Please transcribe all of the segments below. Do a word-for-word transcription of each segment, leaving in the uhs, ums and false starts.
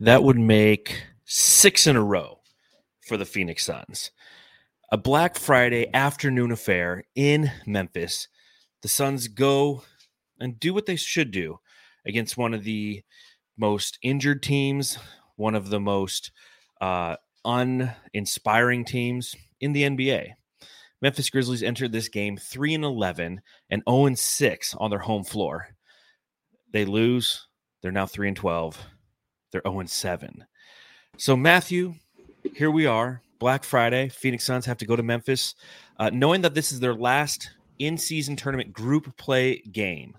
That would make six in a row for the Phoenix Suns. A Black Friday afternoon affair in Memphis. The Suns go and do what they should do against one of the most injured teams, one of the most uh, uninspiring teams in the N B A. Memphis Grizzlies entered this game three and eleven and oh and six on their home floor. They lose. They're now three and twelve. They're oh and seven. So, Matthew, here we are. Black Friday. Phoenix Suns have to go to Memphis. Uh, knowing that this is their last in-season tournament group play game.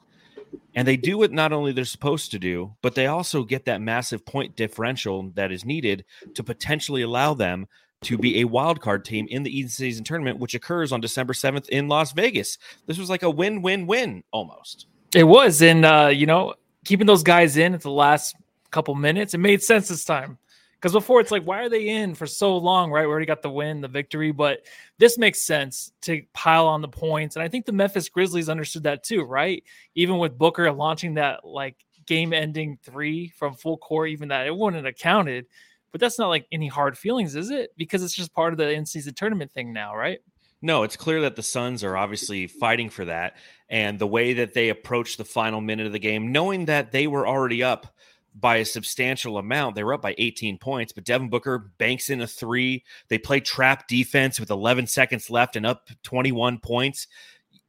And they do what not only they're supposed to do, but they also get that massive point differential that is needed to potentially allow them to be a wild card team in the in-season tournament, which occurs on December seventh in Las Vegas. This was like a win-win-win almost. It was. And, uh, you know, keeping those guys in at the last couple minutes, it made sense this time, because before it's like, why are they in for so long, right? We already got the win, the victory, but this makes sense to pile on the points. And I think the Memphis Grizzlies understood that too, right? Even with Booker launching that like game ending three from full court, even that it wouldn't have counted, but that's not like any hard feelings, is it? Because it's just part of the in-season tournament thing now, right? No, it's clear that the Suns are obviously fighting for that. And the way that they approached the final minute of the game, knowing that they were already up by a substantial amount. They were up by eighteen points, but Devin Booker banks in a three. They play trap defense with eleven seconds left and up twenty-one points.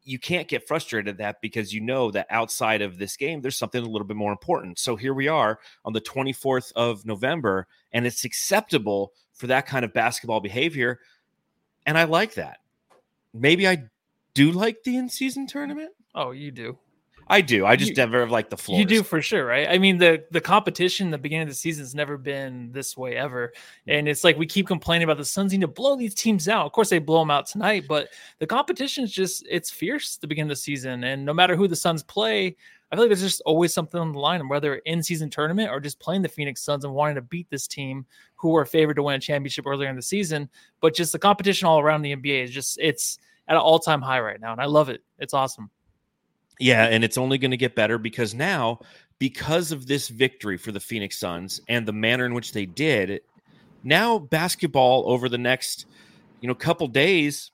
You can't get frustrated at that, because you know that outside of this game, there's something a little bit more important. So here we are on the twenty-fourth of November, and it's acceptable for that kind of basketball behavior. And I like that. Maybe I do like the in-season tournament. Oh, you do. I do. I just you, never like the floors. You do for sure, right? I mean, the the competition, the beginning of the season has never been this way ever. And it's like we keep complaining about the Suns need to blow these teams out. Of course, they blow them out tonight, but the competition is just, it's fierce at the beginning of the season. And no matter who the Suns play, I feel like there's just always something on the line, whether in-season tournament or just playing the Phoenix Suns and wanting to beat this team who were favored to win a championship earlier in the season. But just the competition all around the N B A is just, it's at an all-time high right now. And I love it. It's awesome. Yeah, and it's only going to get better, because now, because of this victory for the Phoenix Suns and the manner in which they did, now basketball over the next, you know, couple days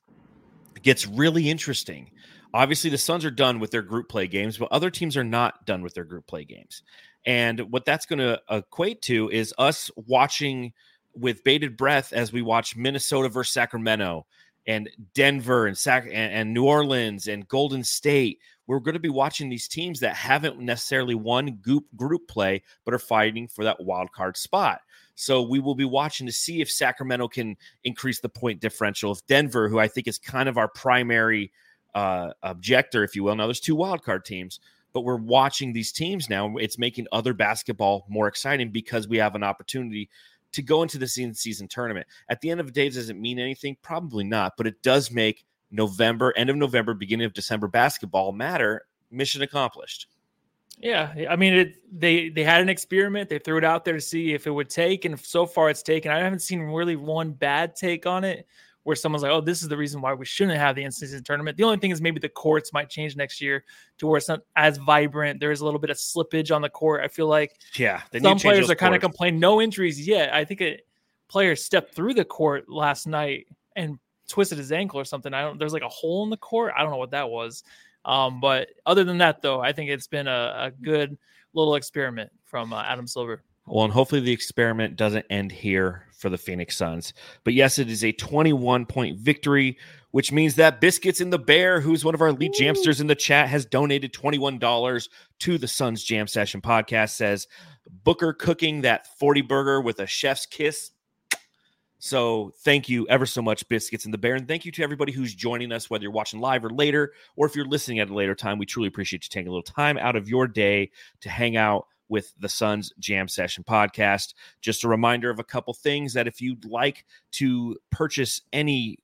gets really interesting. Obviously, the Suns are done with their group play games, but other teams are not done with their group play games. And what that's going to equate to is us watching with bated breath as we watch Minnesota versus Sacramento and Denver and Sac- and, and New Orleans and Golden State. We're going to be watching these teams that haven't necessarily won group group play, but are fighting for that wild card spot. So we will be watching to see if Sacramento can increase the point differential. If Denver, who I think is kind of our primary uh, objector, if you will. Now there's two wild card teams, but we're watching these teams now. It's making other basketball more exciting, because we have an opportunity to go into the season tournament. At the end of the day, does it mean anything? Probably not, but it does make November, end of November, beginning of December basketball matter. Mission accomplished. Yeah, I mean, it, they they had an experiment. They threw it out there to see if it would take, and so far it's taken. I haven't seen really one bad take on it where someone's like, oh, this is the reason why we shouldn't have the in-season tournament. The only thing is maybe the courts might change next year to where it's not as vibrant. There is a little bit of slippage on the court. I feel like yeah, they some need to players are kind of complaining. No injuries yet. I think a player stepped through the court last night and twisted his ankle or something. I don't. There's like a hole in the court. I don't know what that was. Um, but other than that, though, I think it's been a, a good little experiment from uh, Adam Silver. Well, and hopefully the experiment doesn't end here for the Phoenix Suns. But yes, it is a twenty-one point victory, which means that Biscuits and the Bear, who's one of our lead Ooh. Jamsters in the chat, has donated twenty-one dollars to the Suns Jam Session podcast, says Booker cooking that forty burger with a chef's kiss. So thank you ever so much, Biscuits and the Bear. And thank you to everybody who's joining us, whether you're watching live or later, or if you're listening at a later time. We truly appreciate you taking a little time out of your day to hang out with the Suns Jam Session podcast. Just a reminder of a couple things that if you'd like to purchase any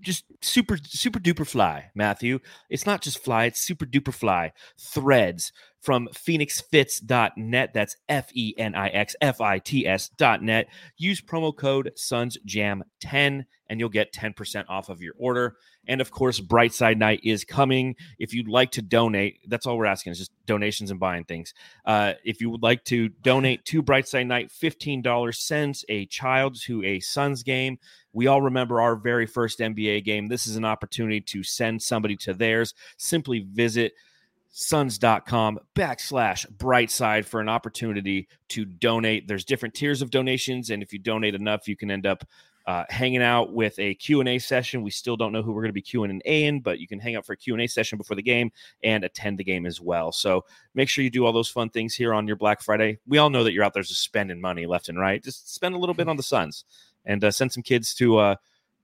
just super, super duper fly, Matthew, it's not just fly, it's super duper fly threads from phoenix fits dot net. That's F E N I X F I T S dot net. Use promo code Suns Jam ten and you'll get ten percent off of your order. And of course, Brightside Night is coming. If you'd like to donate, that's all we're asking is just donations and buying things. Uh, if you would like to donate to Brightside Night, fifteen dollars sends a child to a Suns game. We all remember our very first N B A game. This is an opportunity to send somebody to theirs. Simply visit Suns.com backslash Brightside for an opportunity to donate. There's different tiers of donations, and if you donate enough, you can end up uh, hanging out with a Q and A session. We still don't know who we're going to be Q and A-ing, but you can hang out for a Q and A session before the game and attend the game as well. So make sure you do all those fun things here on your Black Friday. We all know that you're out there just spending money left and right. Just spend a little bit on the Suns and uh, send some kids to uh,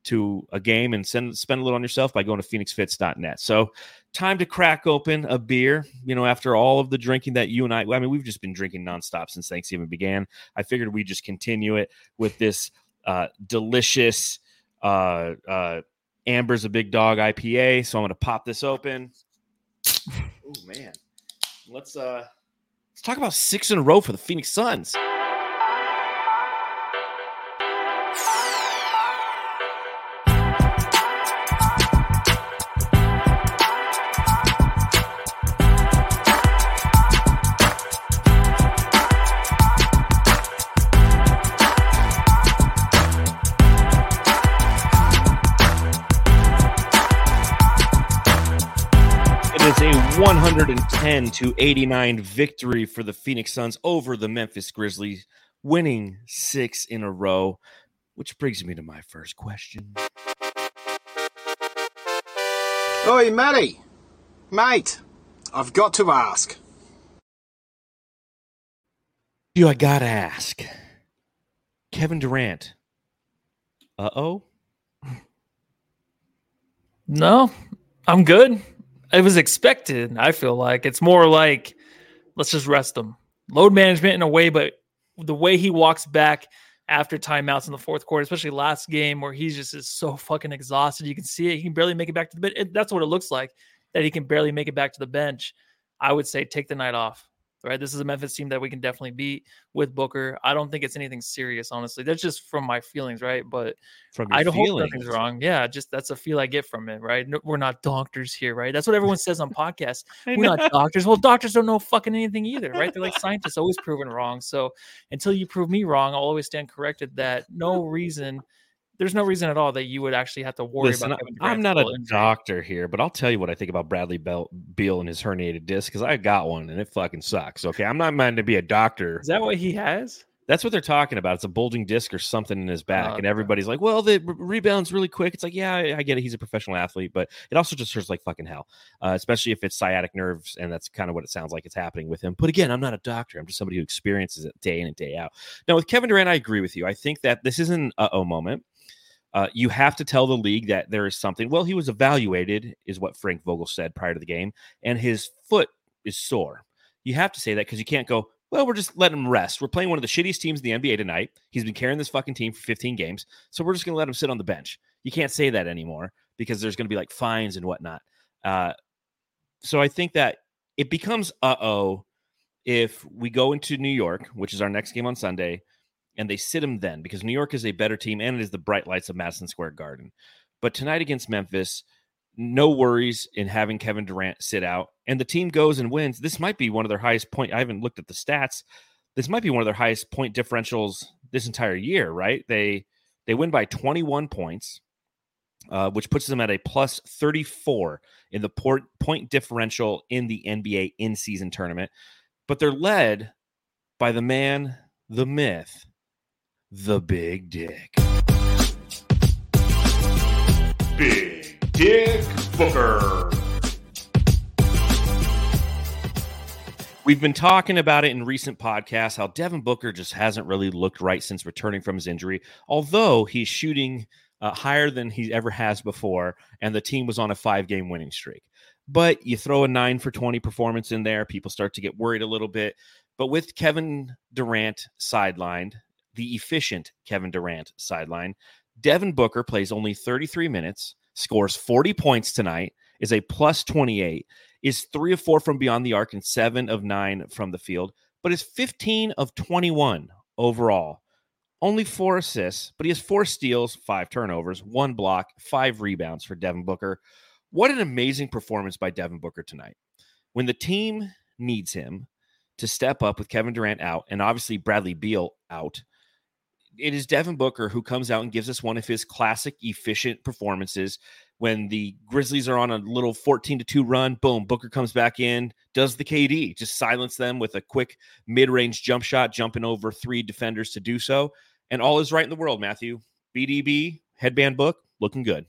to a game and send spend a little on yourself by going to phoenix fits dot net. So time to crack open a beer, you know, after all of the drinking that you and I, I mean, we've just been drinking nonstop since Thanksgiving began. I figured we'd just continue it with this uh, delicious uh, uh, Amber's a Big Dog I P A. So I'm going to pop this open. Oh man, let's, uh, let's talk about six in a row for the Phoenix Suns. one hundred ten to eighty-nine victory for the Phoenix Suns over the Memphis Grizzlies, winning six in a row, which brings me to my first question. Oi, Matty. Mate, I've got to ask. You, I gotta ask. Kevin Durant. Uh-oh. No, I'm good. It was expected. I feel like it's more like let's just rest him. Load management in a way, but the way he walks back after timeouts in the fourth quarter, especially last game where he's just is so fucking exhausted. You can see it. He can barely make it back to the bench. That's what it looks like, that he can barely make it back to the bench. I would say take the night off, right? This is a Memphis team that we can definitely beat with Booker. I don't think it's anything serious, honestly. That's just from my feelings, right? But from I don't hope nothing's wrong. Yeah, just that's a feel I get from it, right? No, we're not doctors here, right? That's what everyone says on podcasts. We're know. not doctors. Well, doctors don't know fucking anything either, right? They're like scientists, always proven wrong. So until you prove me wrong, I'll always stand corrected that no reason – there's no reason at all that you would actually have to worry Listen, about Kevin Durant's I'm not a injury. doctor here, but I'll tell you what I think about Bradley Beal and his herniated disc because I got one and it fucking sucks. Okay, I'm not meant to be a doctor. Is that what he has? That's what they're talking about. It's a bulging disc or something in his back, oh, and everybody's like, well, the rebounds really quick. It's like, yeah, I get it. He's a professional athlete, but it also just hurts like fucking hell, uh, especially if it's sciatic nerves, and that's kind of what it sounds like it's happening with him. But again, I'm not a doctor. I'm just somebody who experiences it day in and day out. Now, with Kevin Durant, I agree with you. I think that this is an uh-oh moment. Uh, you have to tell the league that there is something. Well, he was evaluated, is what Frank Vogel said prior to the game, and his foot is sore. You have to say that because you can't go, well, we're just letting him rest. We're playing one of the shittiest teams in the N B A tonight. He's been carrying this fucking team for fifteen games, so we're just going to let him sit on the bench. You can't say that anymore because there's going to be like fines and whatnot. Uh, so I think that it becomes uh-oh if we go into New York, which is our next game on Sunday, and they sit him then, because New York is a better team and it is the bright lights of Madison Square Garden. But tonight against Memphis, no worries in having Kevin Durant sit out, and the team goes and wins. This might be one of their highest point. I haven't looked at the stats. This might be one of their highest point differentials this entire year, right? They they win by twenty-one points, uh, which puts them at a plus thirty-four in the port, point differential in the N B A in-season tournament. But they're led by the man, the myth, the Big Dick. Big Dick Booker. We've been talking about it in recent podcasts, how Devin Booker just hasn't really looked right since returning from his injury, although he's shooting uh, higher than he ever has before, and the team was on a five-game winning streak. But you throw a nine for twenty performance in there, people start to get worried a little bit. But with Kevin Durant sidelined, the efficient Kevin Durant sidelined, Devin Booker plays only thirty-three minutes, scores forty points tonight, is a plus twenty-eight, is three of four from beyond the arc and seven of nine from the field, but is fifteen of twenty-one overall. Only four assists, but he has four steals, five turnovers, one block, five rebounds for Devin Booker. What an amazing performance by Devin Booker tonight. When the team needs him to step up with Kevin Durant out and obviously Bradley Beal out, it is Devin Booker who comes out and gives us one of his classic efficient performances. When the Grizzlies are on a little fourteen to two run, boom, Booker comes back in, does the K D, just silence them with a quick mid-range jump shot, jumping over three defenders to do so. And all is right in the world, Matthew. B D B, headband book, looking good.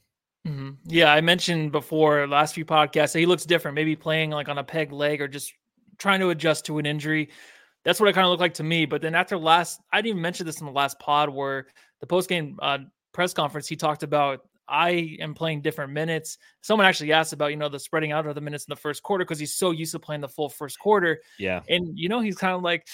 Mm-hmm. Yeah, I mentioned before, last few podcasts, that he looks different, maybe playing like on a peg leg or just trying to adjust to an injury. That's what it kind of looked like to me. But then after last, I didn't even mention this in the last pod, where the post-game uh, press conference, he talked about, I am playing different minutes. Someone actually asked about, you know, the spreading out of the minutes in the first quarter, because he's so used to playing the full first quarter. Yeah. And, you know, he's kind of like,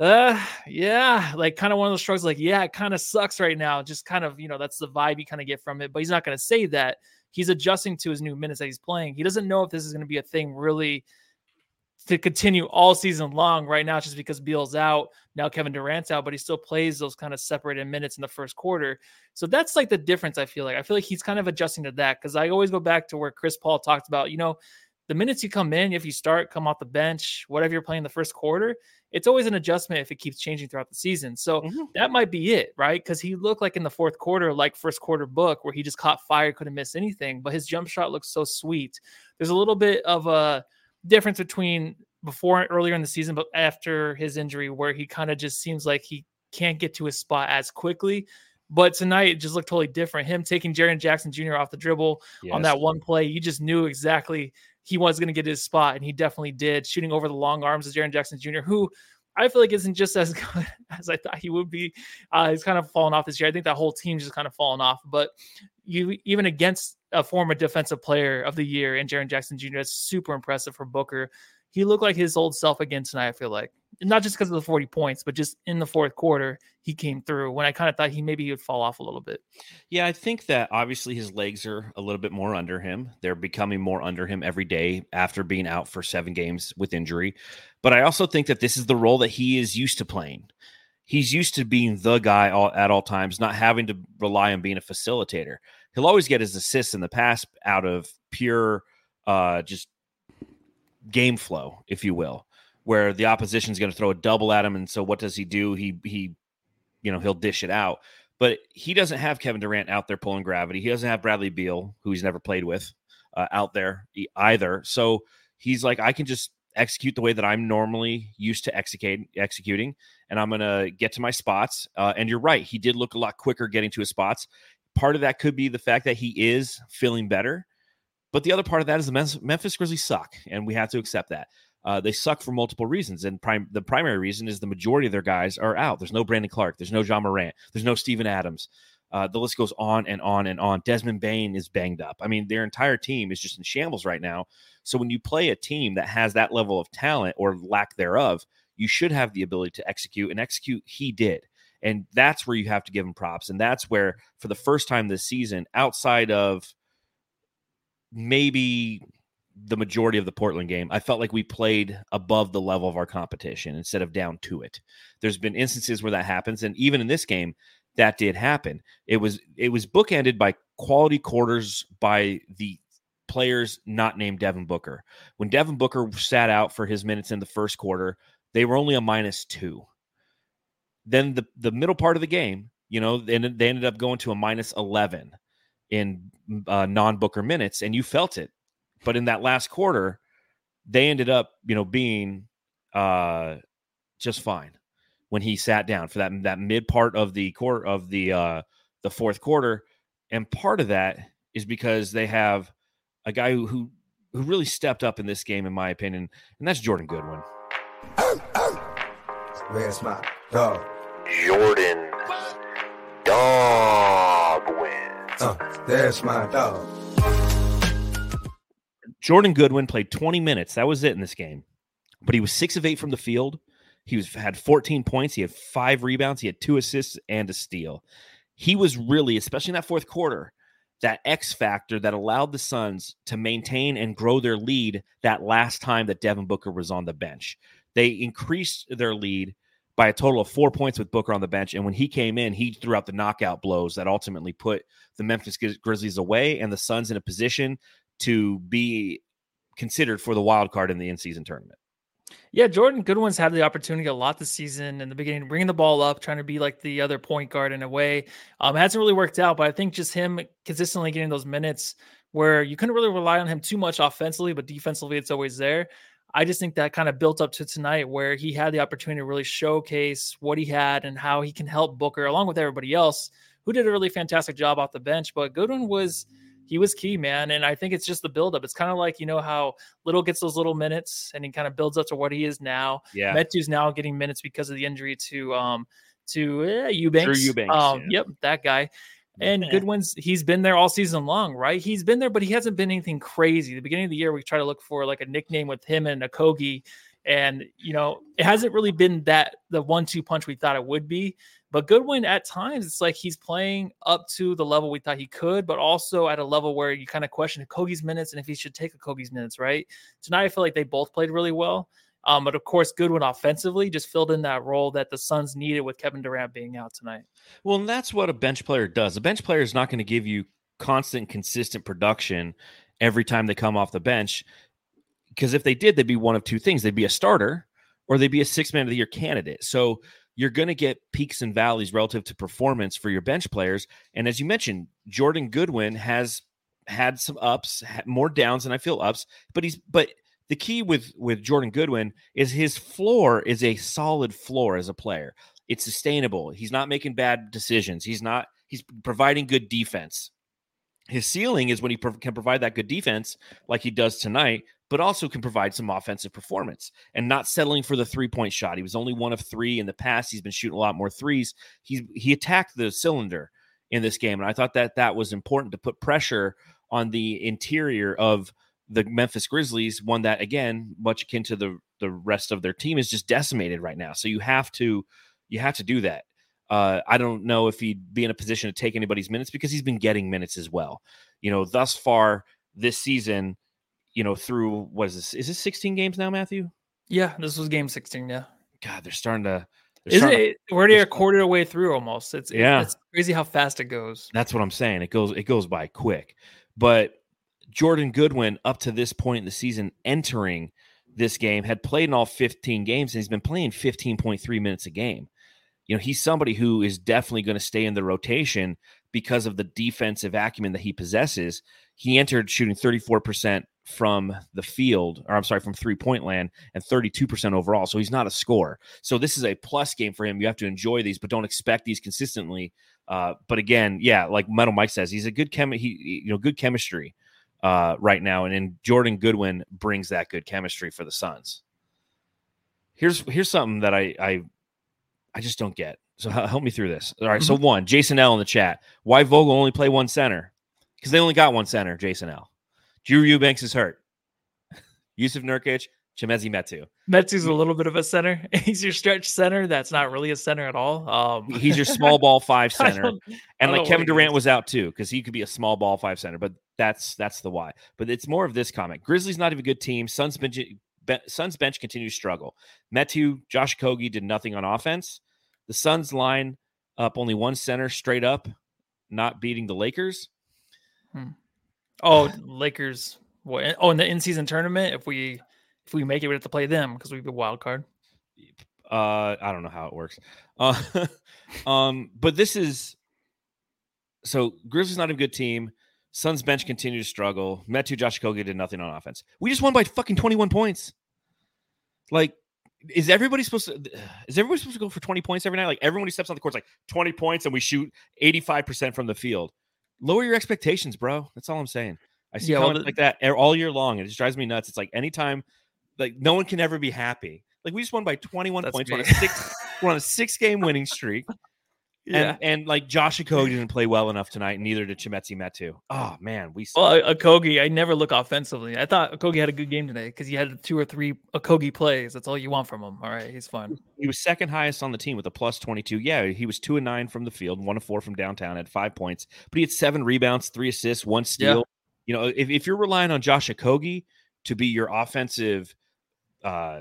uh, yeah, like kind of one of those shrugs, like, yeah, it kind of sucks right now. Just kind of, you know, that's the vibe you kind of get from it. But he's not going to say that. He's adjusting to his new minutes that he's playing. He doesn't know if this is going to be a thing really to continue all season long. Right now, it's just because Beal's out, now Kevin Durant's out, but he still plays those kind of separated minutes in the first quarter. So that's like the difference. I feel like, I feel like he's kind of adjusting to that. Cause I always go back to where Chris Paul talked about, you know, the minutes you come in, if you start, come off the bench, whatever you're playing the first quarter, it's always an adjustment if it keeps changing throughout the season. So mm-hmm. that might be it, right? Because he looked like in the fourth quarter, like first quarter book, where he just caught fire, couldn't miss anything, but his jump shot looks so sweet. There's a little bit of a difference between before and earlier in the season, but after his injury, where he kind of just seems like he can't get to his spot as quickly. But tonight, it just looked totally different. Him taking Jaren Jackson Junior off the dribble yes. on that one play, you just knew exactly he was going to get his spot, and he definitely did, shooting over the long arms of Jaren Jackson Junior, who I feel like isn't just as good as I thought he would be. Uh, he's kind of fallen off this year. I think that whole team's just kind of fallen off. But you, even against a former defensive player of the year and Jaren Jackson Junior, that's super impressive for Booker. He looked like his old self again tonight, I feel like. Not just because of the forty points, but just in the fourth quarter, he came through when I kind of thought he maybe he would fall off a little bit. Yeah, I think that obviously his legs are a little bit more under him. They're becoming more under him every day after being out for seven games with injury. But I also think that this is the role that he is used to playing. He's used to being the guy all, at all times, not having to rely on being a facilitator. He'll always get his assists in the past out of pure uh, just game flow, if you will, where the opposition is going to throw a double at him. And so what does he do? He, he, you know, he'll dish it out, but he doesn't have Kevin Durant out there pulling gravity. He doesn't have Bradley Beal, who he's never played with uh, out there either. So he's like, I can just execute the way that I'm normally used to execute executing. And I'm going to get to my spots. Uh, and you're right. He did look a lot quicker getting to his spots. Part of that could be the fact that he is feeling better, but the other part of that is the Memphis Grizzlies suck. And we have to accept that. Uh, they suck for multiple reasons, and prime, the primary reason is the majority of their guys are out. There's no Brandon Clark. There's no Ja Morant. There's no Steven Adams. Uh, the list goes on and on and on. Desmond Bane is banged up. I mean, their entire team is just in shambles right now. So when you play a team that has that level of talent or lack thereof, you should have the ability to execute, and execute he did. And that's where you have to give him props, and that's where, for the first time this season, outside of maybe the majority of the Portland game, I felt like we played above the level of our competition instead of down to it. There's been instances where that happens. And even in this game, that did happen. It was, it was bookended by quality quarters by the players not named Devin Booker. When Devin Booker sat out for his minutes in the first quarter, they were only a minus two. Then the, the middle part of the game, you know, they ended, they ended up going to a minus eleven in uh, non-Booker minutes, and you felt it. But in that last quarter, they ended up, you know, being uh, just fine when he sat down for that that mid part of the quarter of the uh, the fourth quarter. And part of that is because they have a guy who, who who really stepped up in this game, in my opinion, and that's Jordan Goodwin. Where's my dog? Jordan Goodwin. Uh, there's my dog. Jordan Goodwin played twenty minutes. That was it in this game. But he was six of eight from the field. He was had fourteen points. He had five rebounds. He had two assists and a steal. He was really, especially in that fourth quarter, that X factor that allowed the Suns to maintain and grow their lead that last time that Devin Booker was on the bench. They increased their lead by a total of four points with Booker on the bench. And when he came in, he threw out the knockout blows that ultimately put the Memphis Grizzlies away and the Suns in a position to be considered for the wild card in the in-season tournament. Yeah, Jordan Goodwin's had the opportunity a lot this season in the beginning, bringing the ball up, trying to be like the other point guard in a way. Um, it hasn't really worked out, but I think just him consistently getting those minutes where you couldn't really rely on him too much offensively, but defensively it's always there. I just think that kind of built up to tonight where he had the opportunity to really showcase what he had and how he can help Booker along with everybody else who did a really fantastic job off the bench. But Goodwin was... He was key, man. And I think it's just the buildup. It's kind of like, you know, how Little gets those little minutes and he kind of builds up to what he is now. Yeah. Metu's now getting minutes because of the injury to, um, to uh, Eubanks. Sure, Eubanks. Um, yeah. Yep. That guy. And yeah. Goodwin's, he's been there all season long, right? He's been there, but he hasn't been anything crazy. The beginning of the year, we try to look for like a nickname with him and Okogie. And, you know, it hasn't really been that the one, two punch we thought it would be. But Goodwin, at times, it's like he's playing up to the level we thought he could, but also at a level where you kind of question Okogie's minutes and if he should take Okogie's minutes, right? Tonight, I feel like they both played really well. Um, but, of course, Goodwin offensively just filled in that role that the Suns needed with Kevin Durant being out tonight. Well, and that's what a bench player does. A bench player is not going to give you constant, consistent production every time they come off the bench, because if they did, they'd be one of two things. They'd be a starter or they'd be a six-man of the year candidate. So you're going to get peaks and valleys relative to performance for your bench players. And as you mentioned, Jordan Goodwin has had some ups, had more downs than I feel ups, but he's, but the key with, with Jordan Goodwin is his floor is a solid floor as a player. It's sustainable. He's not making bad decisions. He's not, he's providing good defense. His ceiling is when he pro- can provide that good defense like he does tonight, but also can provide some offensive performance and not settling for the three-point shot. He was only one of three in the past. He's been shooting a lot more threes. He's, he attacked the cylinder in this game, and I thought that that was important to put pressure on the interior of the Memphis Grizzlies, one that, again, much akin to the, the rest of their team, is just decimated right now. So you have to you have to do that. Uh, I don't know if he'd be in a position to take anybody's minutes because he's been getting minutes as well. You know, thus far this season, you know, through what is this? Is this sixteen games now, Matthew? Yeah, this was game sixteen. Yeah. God, they're starting to. They're Isn't starting it? To, we're already a quarter away through almost. It's yeah. It's crazy how fast it goes. That's what I'm saying. It goes. It goes by quick. But Jordan Goodwin, up to this point in the season, entering this game, had played in all fifteen games, and he's been playing fifteen point three minutes a game. You know, he's somebody who is definitely going to stay in the rotation because of the defensive acumen that he possesses. He entered shooting thirty-four percent. From the field, or I'm sorry, from three-point land, and thirty-two percent overall. So he's not a scorer. So this is a plus game for him. You have to enjoy these, but don't expect these consistently. Uh, but again, yeah, like Metal Mike says, he's a good chem. He, you know, good chemistry uh, right now, and then Jordan Goodwin brings that good chemistry for the Suns. Here's here's something that I I, I just don't get. So help me through this. All right. Mm-hmm. So one, Jason L in the chat. Why Vogel only play one center? Because they only got one center, Jason L. Drew Eubanks is hurt. Yusuf Nurkic, Chimezie Metu. Metu's a little bit of a center. He's your stretch center. That's not really a center at all. Um, he's your small ball five center. And like Kevin Durant was out too, because he could be a small ball five center. But That's that's the why. But it's more of this comment. Grizzlies not even a good team. Suns bench, be, Suns bench continues to struggle. Metu, Josh Okogie did nothing on offense. The Suns line up only one center straight up, not beating the Lakers. Hmm. Oh, Lakers. What? Oh, in the in-season tournament, if we if we make it, we have to play them because we'd be a wild card. Uh, I don't know how it works. Uh, um, but this is so Grizzlies not a good team. Suns bench continues to struggle. Metu, Josh Okogie did nothing on offense. We just won by fucking twenty-one points. Like, is everybody supposed to? Is everybody supposed to go for twenty points every night? Like, everyone who steps on the court's like twenty points, and we shoot eighty-five percent from the field. Lower your expectations, bro. That's all I'm saying. I see yeah, comments well, like that all year long. It just drives me nuts. It's like anytime, like no one can ever be happy. Like we just won by twenty-one points. We're on, a six, we're on a six-game winning streak. Yeah, and, and like Josh Okogie didn't play well enough tonight, and neither did Chimezie Metu. Oh man, we saw well, Okogie. I never look offensively. I thought Okogie had a good game today because he had two or three Okogie plays. That's all you want from him. All right, he's fine. He was second highest on the team with a plus twenty-two. Yeah, he was two and nine from the field, one of four from downtown, had five points, but he had seven rebounds, three assists, one steal. Yeah. You know, if, if you're relying on Josh Okogie to be your offensive uh,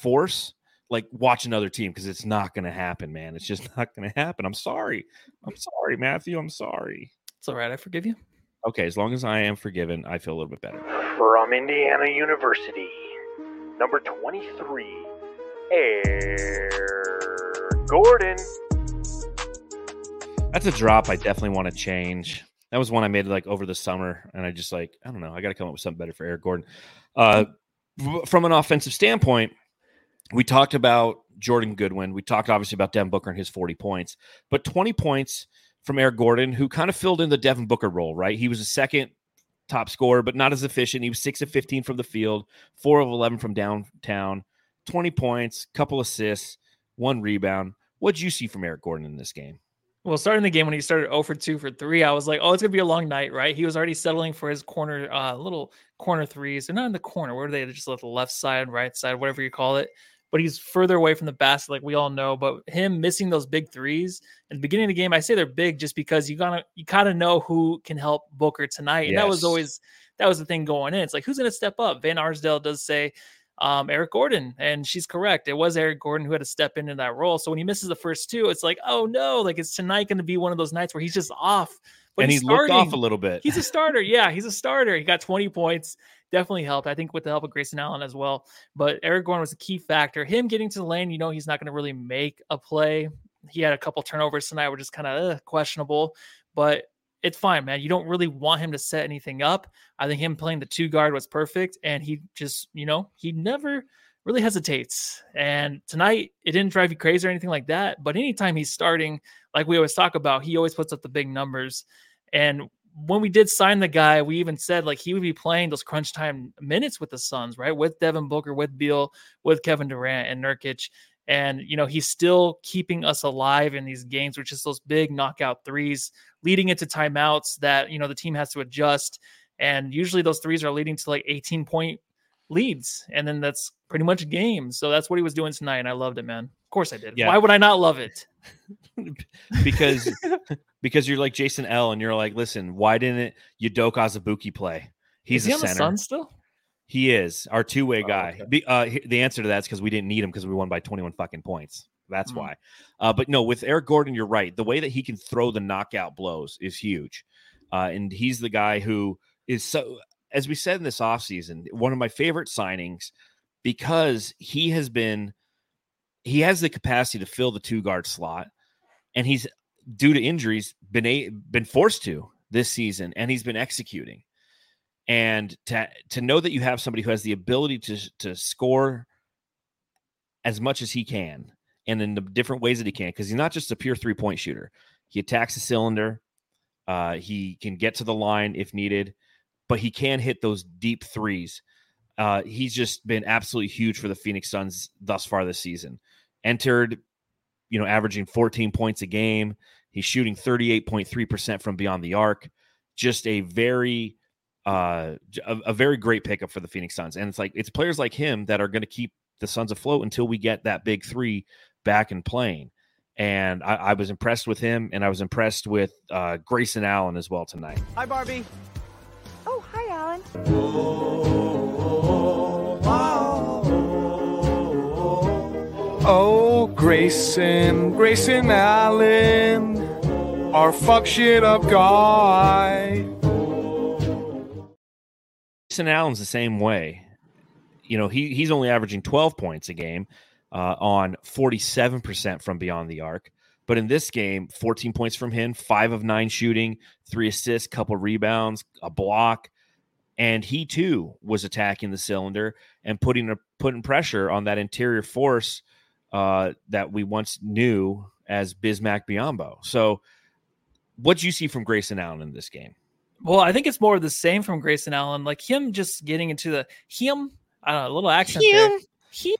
force, like watch another team because it's not going to happen, man. It's just not going to happen. I'm sorry. I'm sorry, Matthew. I'm sorry. It's all right. I forgive you. Okay. As long as I am forgiven, I feel a little bit better. From Indiana University, number twenty-three, Eric Gordon. That's a drop I definitely want to change. That was one I made like over the summer, and I just like, I don't know, I got to come up with something better for Eric Gordon. Uh, from an offensive standpoint, we talked about Jordan Goodwin. We talked obviously about Devin Booker and his forty points, but twenty points from Eric Gordon, who kind of filled in the Devin Booker role, right? He was a second top scorer, but not as efficient. He was six of fifteen from the field, four of eleven from downtown, twenty points, couple assists, one rebound. What'd you see from Eric Gordon in this game? Well, starting the game when he started zero for two for three, I was like, oh, it's going to be a long night, right? He was already settling for his corner, uh, little corner threes. They're not in the corner. Where are they? They're just like the left side, right side, whatever you call it. But he's further away from the basket, like we all know. But him missing those big threes at the beginning of the game, I say they're big just because you gotta you gotta know who can help Booker tonight. And yes. that was always that was the thing going in. It's like, who's going to step up? Van Arsdale does say um, Eric Gordon, and she's correct. It was Eric Gordon who had to step into that role. So when he misses the first two, it's like, oh no, like it's tonight going to be one of those nights where he's just off. But and he starting. looked off a little bit. He's a starter. Yeah, he's a starter. He got twenty points. Definitely helped, I think, with the help of Grayson Allen as well. But Eric Gordon was a key factor. Him getting to the lane, you know, he's not going to really make a play. He had a couple turnovers tonight, which is kind of uh, questionable. But it's fine, man. You don't really want him to set anything up. I think him playing the two guard was perfect. And he just, you know, he never really hesitates. And tonight, it didn't drive you crazy or anything like that. But anytime he's starting, like we always talk about, he always puts up the big numbers. And when we did sign the guy, we even said like he would be playing those crunch time minutes with the Suns, right? With Devin Booker, with Beal, with Kevin Durant and Nurkic. And, you know, he's still keeping us alive in these games, which is those big knockout threes leading into timeouts that, you know, the team has to adjust. And usually those threes are leading to like eighteen point leads. And then that's pretty much games. So that's what he was doing tonight. And I loved it, man. Of course I did. Yeah. Why would I not love it? because because you're like Jason L and you're like, listen, why didn't Udoka Azubuike play? He's is he a on center. The Suns still? He is our two-way oh, guy. Okay. The, uh, the answer to that is because we didn't need him because we won by twenty-one fucking points. That's mm. why. Uh, but no, with Eric Gordon, you're right. The way that he can throw the knockout blows is huge. Uh, and he's the guy who is so, as we said in this offseason, one of my favorite signings because he has been He has the capacity to fill the two guard slot, and he's due to injuries been a, been forced to this season, and he's been executing. And to to know that you have somebody who has the ability to to score as much as he can, and in the different ways that he can, because he's not just a pure three point shooter. He attacks the cylinder. Uh, he can get to the line if needed, but he can hit those deep threes. Uh, he's just been absolutely huge for the Phoenix Suns thus far this season. Entered, you know, averaging fourteen points a game. He's shooting thirty-eight point three percent from beyond the arc. Just a very, uh, a, a very great pickup for the Phoenix Suns. And it's like, it's players like him that are going to keep the Suns afloat until we get that big three back in playing. And I, I was impressed with him, and I was impressed with uh, Grayson Allen as well tonight. Hi, Barbie. on. Oh, Grayson, Grayson Allen, our fuck shit up guy. Grayson Allen's the same way. You know, he he's only averaging twelve points a game uh, on forty-seven percent from beyond the arc. But in this game, fourteen points from him, five of nine shooting, three assists, couple rebounds, a block. And he, too, was attacking the cylinder and putting a, putting pressure on that interior force uh, that we once knew as Bismack Biyombo. So what do you see from Grayson Allen in this game? Well, I think it's more of the same from Grayson Allen. Like him just getting into the him, I don't know, a little accent him. there. Him.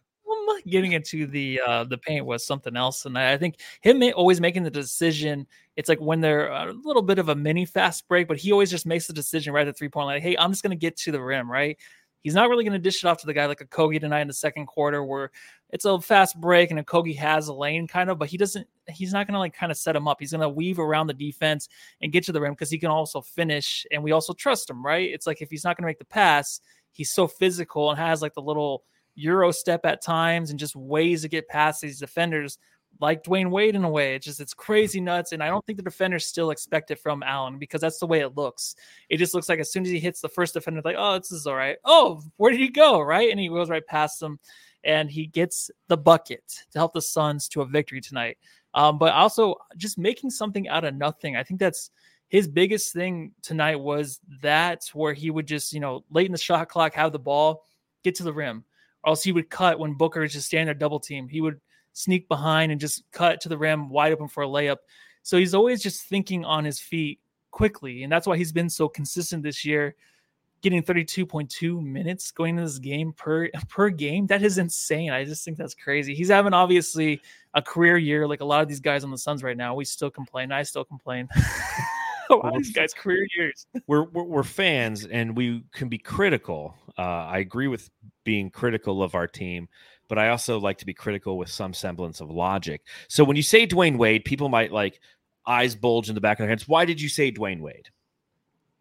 Getting into the uh, the paint was something else, and I think him always making the decision. It's like when they're a little bit of a mini fast break, but he always just makes the decision right at the three point line. Like, hey, I'm just going to get to the rim, right? He's not really going to dish it off to the guy like Okogie tonight in the second quarter, where it's a fast break and Okogie has a lane kind of, but he doesn't. He's not going to like kind of set him up. He's going to weave around the defense and get to the rim because he can also finish, and we also trust him, right? It's like if he's not going to make the pass, he's so physical and has like the little Euro step at times and just ways to get past these defenders like Dwayne Wade in a way. It's just, it's crazy nuts. And I don't think the defenders still expect it from Allen because that's the way it looks. It just looks like as soon as he hits the first defender, like, oh, this is all right. Oh, where did he go? Right. And he goes right past them and he gets the bucket to help the Suns to a victory tonight. Um, but also just making something out of nothing. I think that's his biggest thing tonight was that where he would just, you know, late in the shot clock, have the ball, get to the rim. Or else he would cut when Booker is just standing there double team. He would sneak behind and just cut to the rim wide open for a layup. So he's always just thinking on his feet quickly. And that's why he's been so consistent this year, getting thirty-two point two minutes going into this game per, per game. That is insane. I just think that's crazy. He's having obviously a career year. Like a lot of these guys on the Suns right now, we still complain. I still complain. A lot of these guys career years. We're, we're we're fans and we can be critical. Uh, I agree with being critical of our team, but I also like to be critical with some semblance of logic. So when you say Dwayne Wade, people might like eyes bulge in the back of their heads. Why did you say Dwayne Wade?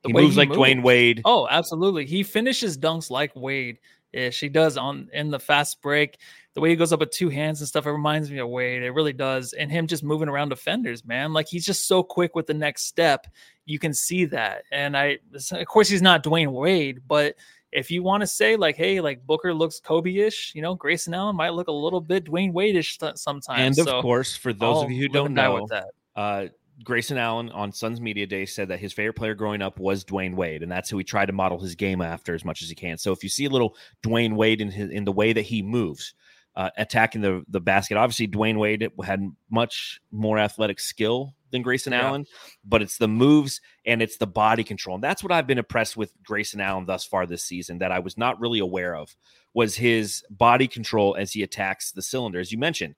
The he moves he like moved. Dwayne Wade. Oh, absolutely. He finishes dunks like Wade. Yeah, she does on in the fast break. The way he goes up with two hands and stuff, it reminds me of Wade. It really does. And him just moving around defenders, man. Like, he's just so quick with the next step. You can see that. And, I, of course, he's not Dwayne Wade. But if you want to say, like, hey, like, Booker looks Kobe-ish, you know, Grayson Allen might look a little bit Dwayne Wade-ish sometimes. And, of so, course, for those I'll of you who don't know, that. uh Grayson Allen on Suns Media Day said that his favorite player growing up was Dwayne Wade, and that's who he tried to model his game after as much as he can. So if you see a little Dwayne Wade in his, in the way that he moves, uh, attacking the, the basket, obviously Dwayne Wade had much more athletic skill than Grayson yeah. Allen, but it's the moves and it's the body control. And that's what I've been impressed with Grayson Allen thus far this season that I was not really aware of was his body control as he attacks the cylinder. As you mentioned,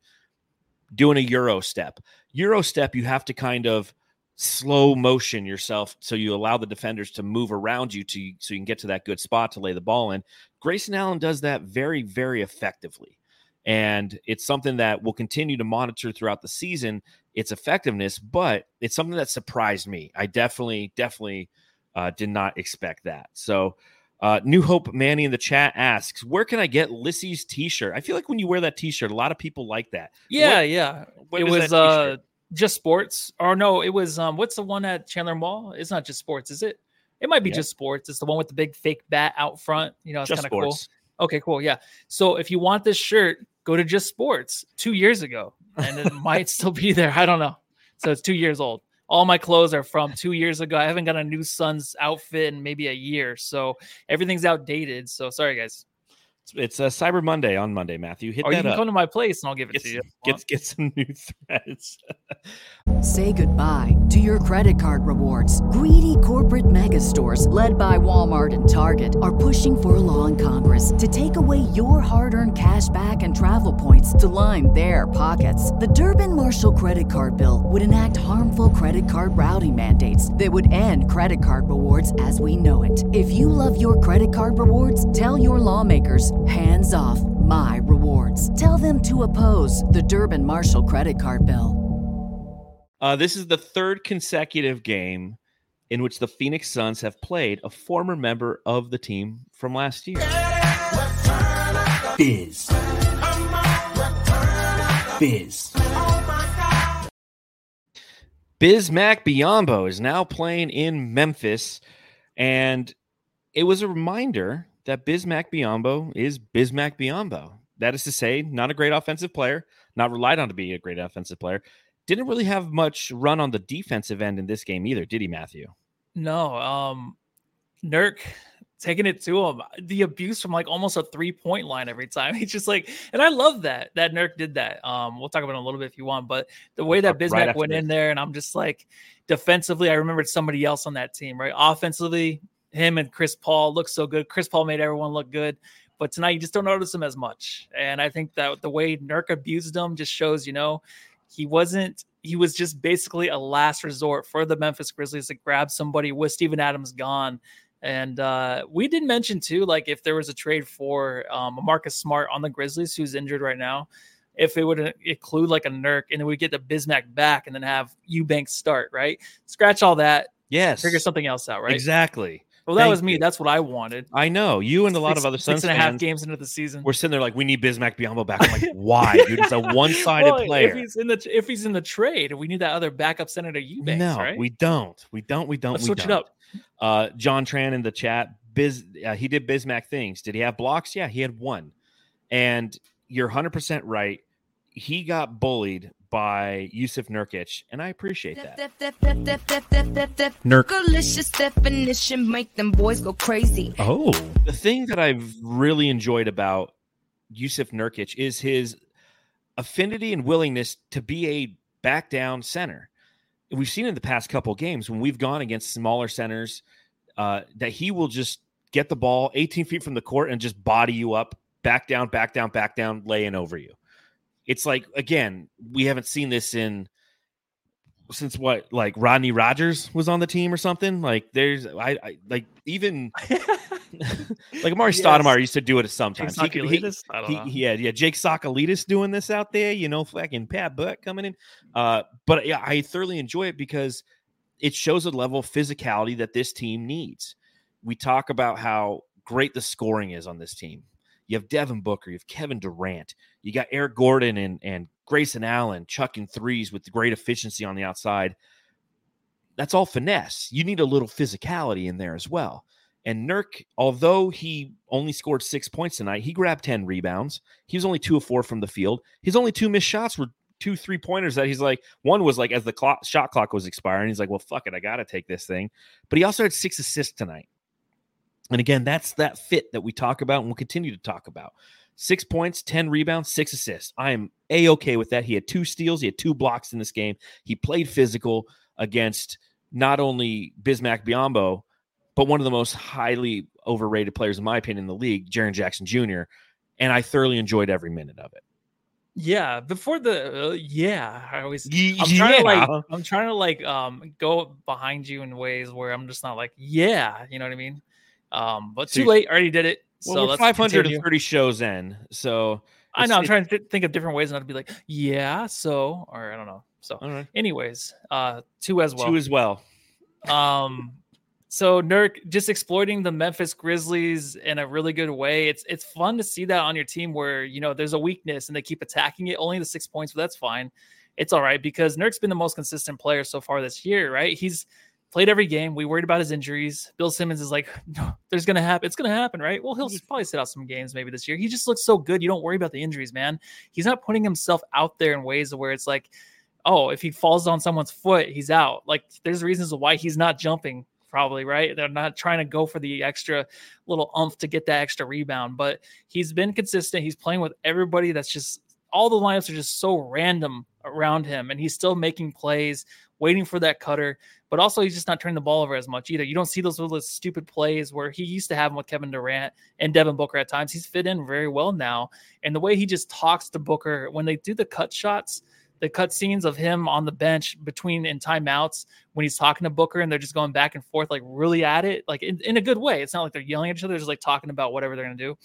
doing a Euro step. Euro step, you have to kind of slow motion yourself so you allow the defenders to move around you to so you can get to that good spot to lay the ball in. Grayson Allen does that very, very effectively. And it's something that we'll continue to monitor throughout the season, its effectiveness, but it's something that surprised me. I definitely, definitely uh, did not expect that. So uh, New Hope Manny in the chat asks, where can I get Lissy's t-shirt? I feel like when you wear that t-shirt, a lot of people like that. Yeah, what, yeah. What it was uh, Just Sports. Or no, it was, um, what's the one at Chandler Mall? It's not Just Sports, is it? It might be yeah. Just Sports. It's the one with the big fake bat out front. You know, it's kind of cool. Okay, cool. Yeah. So if you want this shirt, go to Just Sports two years ago, and it might still be there. I don't know. So it's two years old. All my clothes are from two years ago. I haven't got a new Suns outfit in maybe a year. So everything's outdated. So sorry, guys. It's a Cyber Monday on Monday, Matthew. Hit or that you can up. Come to my place and I'll give it get to you. Get, get some new threads. Say goodbye to your credit card rewards. Greedy corporate mega stores led by Walmart and Target are pushing for a law in Congress to take away your hard-earned cash back and travel points to line their pockets. The Durbin-Marshall credit card bill would enact harmful credit card routing mandates that would end credit card rewards as we know it. If you love your credit card rewards, tell your lawmakers, hands off my rewards. Tell them to oppose the Durbin-Marshall credit card bill. Uh, this is the third consecutive game in which the Phoenix Suns have played a former member of the team from last year. Biz. Biz. Bismack Biyombo is now playing in Memphis, and it was a reminder that Bismack Biyombo is Bismack Biyombo. That is to say, not a great offensive player, not relied on to be a great offensive player. Didn't really have much run on the defensive end in this game either, did he, Matthew? No. Um, Nurk taking it to him. The abuse from like almost a three-point line every time. He's just like, and I love that, that Nurk did that. Um, we'll talk about it in a little bit if you want, but the way that Bismack right went this. in there, and I'm just like, defensively, I remembered somebody else on that team, right? Offensively, him and Chris Paul looked so good. Chris Paul made everyone look good. But tonight, you just don't notice him as much. And I think that the way Nurk abused him just shows, you know, he wasn't, he was just basically a last resort for the Memphis Grizzlies to grab somebody with Steven Adams gone. And uh, we did mention too, like if there was a trade for um, Marcus Smart on the Grizzlies, who's injured right now, if it would include like a Nurk and then we get the Bismack back and then have Eubanks start, right? Scratch all that. Yes. Figure something else out, right? Exactly. Well, that Thank was me. You. That's what I wanted. I know. You and a lot six, of other Suns fans. Six and a half games into the season. We're sitting there like, we need Bismack Biyombo back. I'm like, why? Dude, it's a one-sided well, player. If he's, in the, if he's in the trade, we need that other backup Senator Eubanks, no, right? No, we don't. We don't. We don't. Let's we switch don't. it up. Uh, John Tran in the chat, Biz, uh, he did Bismack things. Did he have blocks? Yeah, he had one. And you're one hundred percent right. He got bullied by Yusuf Nurkic, and I appreciate that. Nurk. Delicious definition, make them boys go crazy. Oh, the thing that I've really enjoyed about Yusuf Nurkic is his affinity and willingness to be a back down center. We've seen in the past couple games when we've gone against smaller centers uh, that he will just get the ball eighteen feet from the court and just body you up, back down, back down, back down, laying over you. It's like, again, we haven't seen this in since what, like Rodney Rogers was on the team or something. Like there's, I, I like even like Amari yes. Stoudemire used to do it sometimes. Jake he, he, I don't he, know. Yeah, yeah, Jake Sokolidis doing this out there, you know, fucking Pat Buck coming in. Uh, but yeah, I thoroughly enjoy it because it shows a level of physicality that this team needs. We talk about how great the scoring is on this team. You have Devin Booker, you have Kevin Durant, you got Eric Gordon and, and Grayson Allen chucking threes with great efficiency on the outside. That's all finesse. You need a little physicality in there as well. And Nurk, although he only scored six points tonight, he grabbed ten rebounds. He was only two of four from the field. His only two missed shots were two three-pointers that he's like, one was like as the clock, shot clock was expiring, he's like, well, fuck it, I got to take this thing. But he also had six assists tonight. And again, that's that fit that we talk about and we'll continue to talk about. Six points, ten rebounds, six assists. I am A-okay with that. He had two steals. He had two blocks in this game. He played physical against not only Bismack Biyombo, but one of the most highly overrated players, in my opinion, in the league, Jaren Jackson Junior And I thoroughly enjoyed every minute of it. Yeah, before the uh, yeah, I always I'm trying yeah. to like I'm trying to like um go behind you in ways where I'm just not like, yeah, you know what I mean? Um, but too late, already did it. Well, so we're five hundred thirty shows in. So I know I'm trying to think of different ways not to be like, yeah, so, or I don't know. So right. Anyways, uh, two as well, two as well. Um, so Nurk just exploiting the Memphis Grizzlies in a really good way. It's, it's fun to see that on your team where, you know, there's a weakness and they keep attacking it, only the six points, but that's fine. It's all right because Nurk's been the most consistent player so far this year, right? He's played every game. We worried about his injuries. Bill Simmons is like, no, there's going to happen. It's going to happen, right? Well, he'll probably sit out some games maybe this year. He just looks so good. You don't worry about the injuries, man. He's not putting himself out there in ways where it's like, oh, if he falls on someone's foot, he's out. Like there's reasons why he's not jumping probably, right? They're not trying to go for the extra little oomph to get that extra rebound, but he's been consistent. He's playing with everybody. That's just all the lineups are just so random around him. And he's still making plays, waiting for that cutter, but also he's just not turning the ball over as much either. You don't see those little stupid plays where he used to have them with Kevin Durant and Devin Booker at times. He's fit in very well now. And the way he just talks to Booker when they do the cut shots, the cut scenes of him on the bench between in timeouts when he's talking to Booker and they're just going back and forth, like really at it, like in, in a good way. It's not like they're yelling at each other. They're just like talking about whatever they're going to do.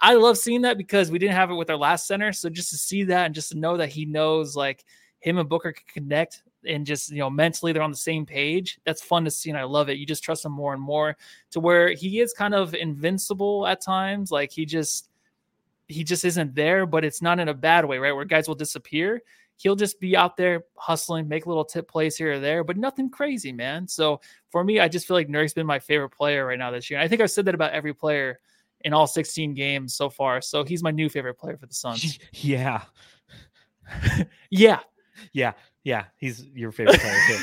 I love seeing that because we didn't have it with our last center. So just to see that and just to know that he knows like, him and Booker can connect and just, you know, mentally they're on the same page. That's fun to see. And I love it. You just trust him more and more to where he is kind of invincible at times. Like he just, he just isn't there, but it's not in a bad way, right? Where guys will disappear. He'll just be out there hustling, make little tip plays here or there, but nothing crazy, man. So for me, I just feel like Nurk's been my favorite player right now this year. And I think I've said that about every player in all sixteen games so far. So he's my new favorite player for the Suns. Yeah. yeah. Yeah. Yeah. He's your favorite player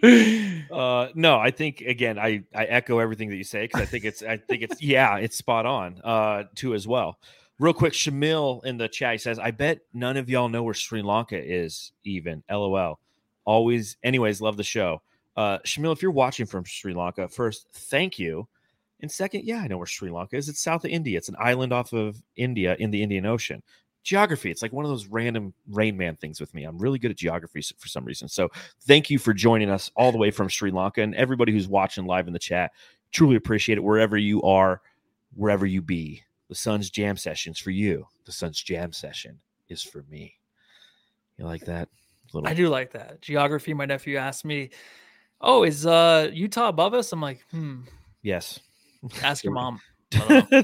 too. uh, no, I think again, I, I echo everything that you say. Cause I think it's, I think it's, yeah, it's spot on uh, too as well. Real quick, Shamil in the chat, he says, I bet none of y'all know where Sri Lanka is even. LOL. Always, anyways, love the show. Uh, Shamil, if you're watching from Sri Lanka, first, thank you. And second, yeah, I know where Sri Lanka is. It's south of India. It's an island off of India in the Indian Ocean. Geography, it's like one of those random Rain Man things with me. I'm really good at geography for some reason. So thank you for joining us all the way from Sri Lanka. And everybody who's watching live in the chat, truly appreciate it wherever you are, wherever you be. The Suns Jam Session's for you. The Suns Jam Session is for me. You like that? Little... I do like that. Geography, my nephew asked me, oh, is uh, Utah above us? I'm like, hmm. Yes. Ask your mom.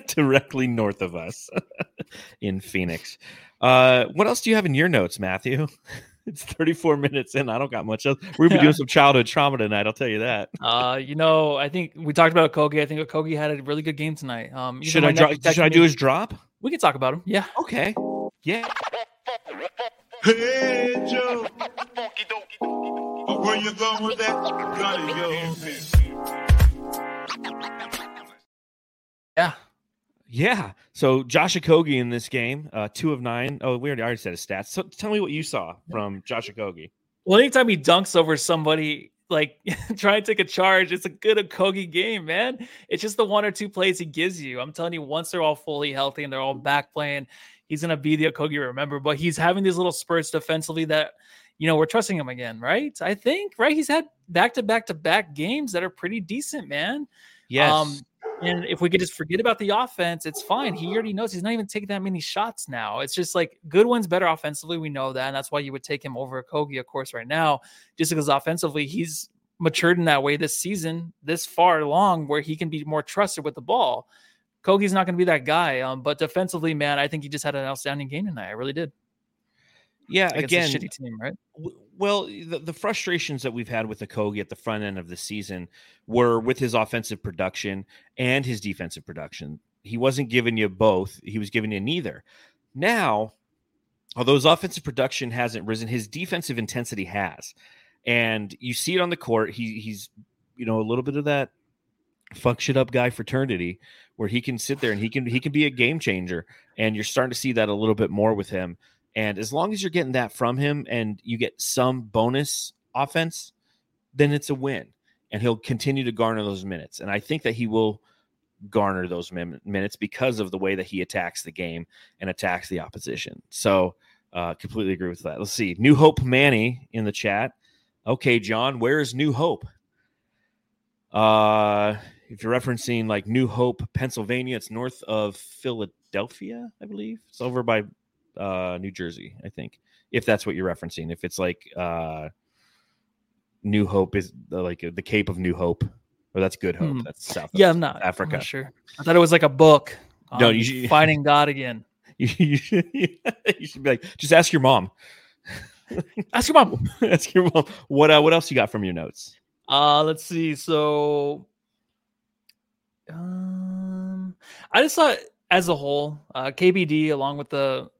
Directly north of us in Phoenix. Uh, what else do you have in your notes, Matthew? It's thirty-four minutes in. I don't got much else. We're going to be doing some childhood trauma tonight. I'll tell you that. Uh, you know, I think we talked about Okogie. I think Okogie had a really good game tonight. Um, should I, dro- should I do his drop? We can talk about him. Yeah. Okay. Yeah. Hey, Joe. Where you going with that? Yeah. Yeah. So Josh Okogie in this game, uh, two of nine. Oh, we already, already said his stats. So tell me what you saw from Josh Okogie. Well, anytime he dunks over somebody, like trying to take a charge, it's a good Okogie game, man. It's just the one or two plays he gives you. I'm telling you, once they're all fully healthy and they're all back playing, he's going to be the Okogie, remember, but he's having these little spurts defensively that, you know, we're trusting him again, right? I think, right? He's had back-to-back-to-back games that are pretty decent, man. Yes. Um, And if we could just forget about the offense, it's fine. He already knows he's not even taking that many shots now. It's just like Goodwin's better offensively. We know that. And that's why you would take him over Okogie, of course, right now, just because offensively he's matured in that way this season, this far along where he can be more trusted with the ball. Kogie's not going to be that guy. Um, but defensively, man, I think he just had an outstanding game tonight. I really did. Yeah, again, a shitty team, right? W- well, the, the frustrations that we've had with Okogie at the front end of the season were with his offensive production and his defensive production. He wasn't giving you both. He was giving you neither. Now, although his offensive production hasn't risen, his defensive intensity has. And you see it on the court. He, he's, you know, a little bit of that fuck shit up guy fraternity where he can sit there and he can he can be a game changer. And you're starting to see that a little bit more with him. And as long as you're getting that from him and you get some bonus offense, then it's a win. And he'll continue to garner those minutes. And I think that he will garner those min- minutes because of the way that he attacks the game and attacks the opposition. So uh, completely agree with that. Let's see. New Hope Manny in the chat. Okay, John, where is New Hope? Uh, if you're referencing like New Hope, Pennsylvania, it's north of Philadelphia, I believe. It's over by... uh New Jersey, I think, if that's what you're referencing. If it's like uh New Hope is like the Cape of New Hope, or that's Good Hope. Mm. That's South yeah, I'm not, Africa. I'm not sure. I thought it was like a book. Um, no, you should, finding God again. You, you, should, you should be like, just ask your mom. ask your mom. ask your mom. What uh, what else you got from your notes? Uh let's see. So, um, I just thought as a whole, uh K B D along with the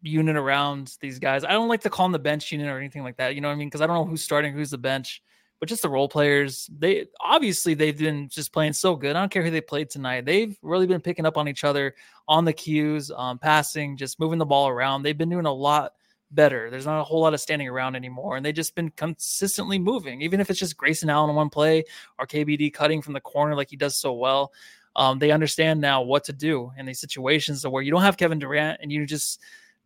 unit around these guys. I don't like to call them the bench unit or anything like that. You know what I mean? Because I don't know who's starting, who's the bench, but just the role players. They obviously they've been just playing so good. I don't care who they played tonight. They've really been picking up on each other on the cues, um, passing, just moving the ball around. They've been doing a lot better. There's not a whole lot of standing around anymore. And they've just been consistently moving, even if it's just Grayson Allen on one play or K B D cutting from the corner like he does so well. Um, they understand now what to do in these situations where you don't have Kevin Durant and you just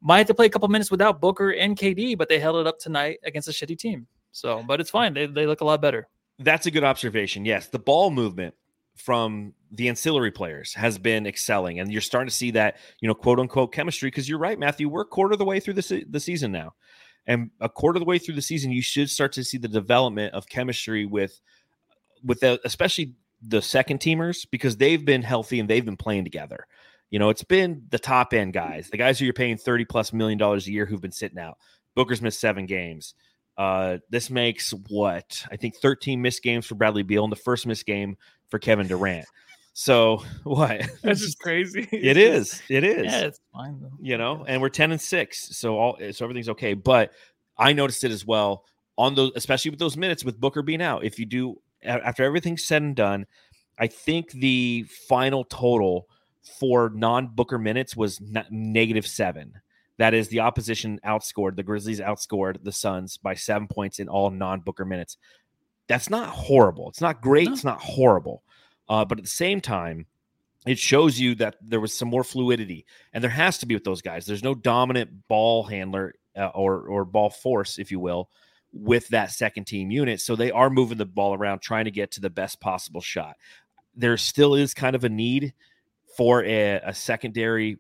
might have to play a couple minutes without Booker and K D, but they held it up tonight against a shitty team. So, but it's fine. They they look a lot better. That's a good observation. Yes, the ball movement from the ancillary players has been excelling, and you're starting to see that, you know, quote unquote chemistry. Because you're right, Matthew, we're a quarter of the way through the, se- the season now, and a quarter of the way through the season, you should start to see the development of chemistry with, with the, especially the second teamers, because they've been healthy and they've been playing together. You know, it's been the top end guys, the guys who you're paying thirty plus million dollars a year who've been sitting out. Booker's missed seven games. Uh, this makes what I think thirteen missed games for Bradley Beal and the first missed game for Kevin Durant. So what? That's just crazy. It is. It is. Yeah, it's fine though. You know, and we're ten and six, so all so everything's okay. But I noticed it as well on those, especially with those minutes with Booker being out. If you do after everything's said and done, I think the final total for non-Booker minutes was negative seven. That is, the opposition outscored, the Grizzlies outscored the Suns by seven points in all non-Booker minutes. That's not horrible. It's not great. No. It's not horrible. Uh, but at the same time, it shows you that there was some more fluidity, and there has to be with those guys. There's no dominant ball handler uh, or, or ball force, if you will, with that second team unit. So they are moving the ball around, trying to get to the best possible shot. There still is kind of a need for a, a secondary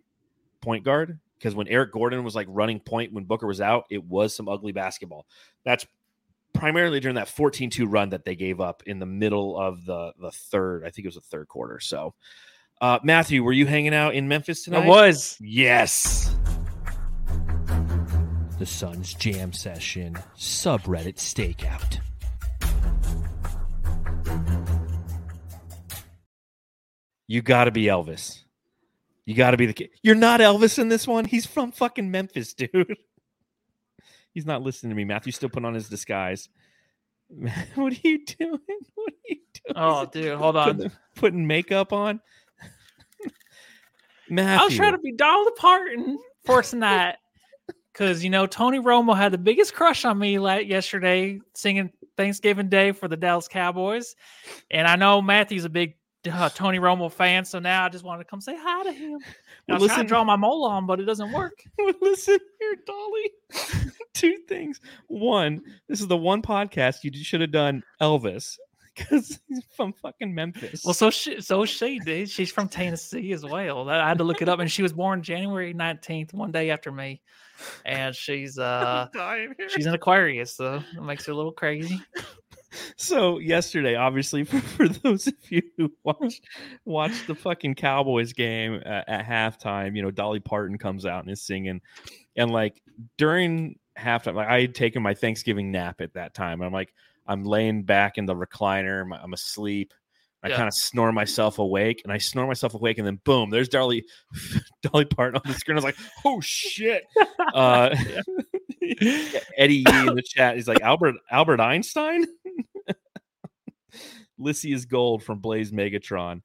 point guard, because when Eric Gordon was like running point when Booker was out, it was some ugly basketball. That's primarily during that fourteen two run that they gave up in the middle of the, the third. I think it was the third quarter. So, uh, Matthew, were you hanging out in Memphis tonight? I was. Yes. The Suns Jam Session subreddit stakeout. You got to be Elvis. You got to be the kid. You're not Elvis in this one. He's from fucking Memphis, dude. He's not listening to me. Matthew's still putting on his disguise. What are you doing? What are you doing? Oh, dude, hold on. Putting, putting makeup on? Matthew. I was trying to be Dolly Parton, forcing that. Because, you know, Tony Romo had the biggest crush on me like yesterday, singing Thanksgiving Day for the Dallas Cowboys. And I know Matthew's a big Uh, Tony Romo fan, so now I just wanted to come say hi to him. I was trying to draw my mole on, but it doesn't work. Listen here, Dolly. Two things. One, this is the one podcast you should have done Elvis, because he's from fucking Memphis. Well, so she, so she did. She's from Tennessee as well. I had to look it up, and she was born January nineteenth, one day after me. And she's uh, she's an Aquarius, so it makes her a little crazy. So yesterday, obviously, for, for those of you who watched, watched the fucking Cowboys game uh, at halftime, you know, Dolly Parton comes out and is singing. And like during halftime, like I had taken my Thanksgiving nap at that time. And I'm like, I'm laying back in the recliner. I'm, I'm asleep. I yeah. kind of snore myself awake, and I snore myself awake, and then boom, there's Dolly, Dolly Parton on the screen. I was like, oh shit. Uh, Eddie E in the chat. He's like, Albert, Albert Einstein. Lissy is gold from Blaze Megatron.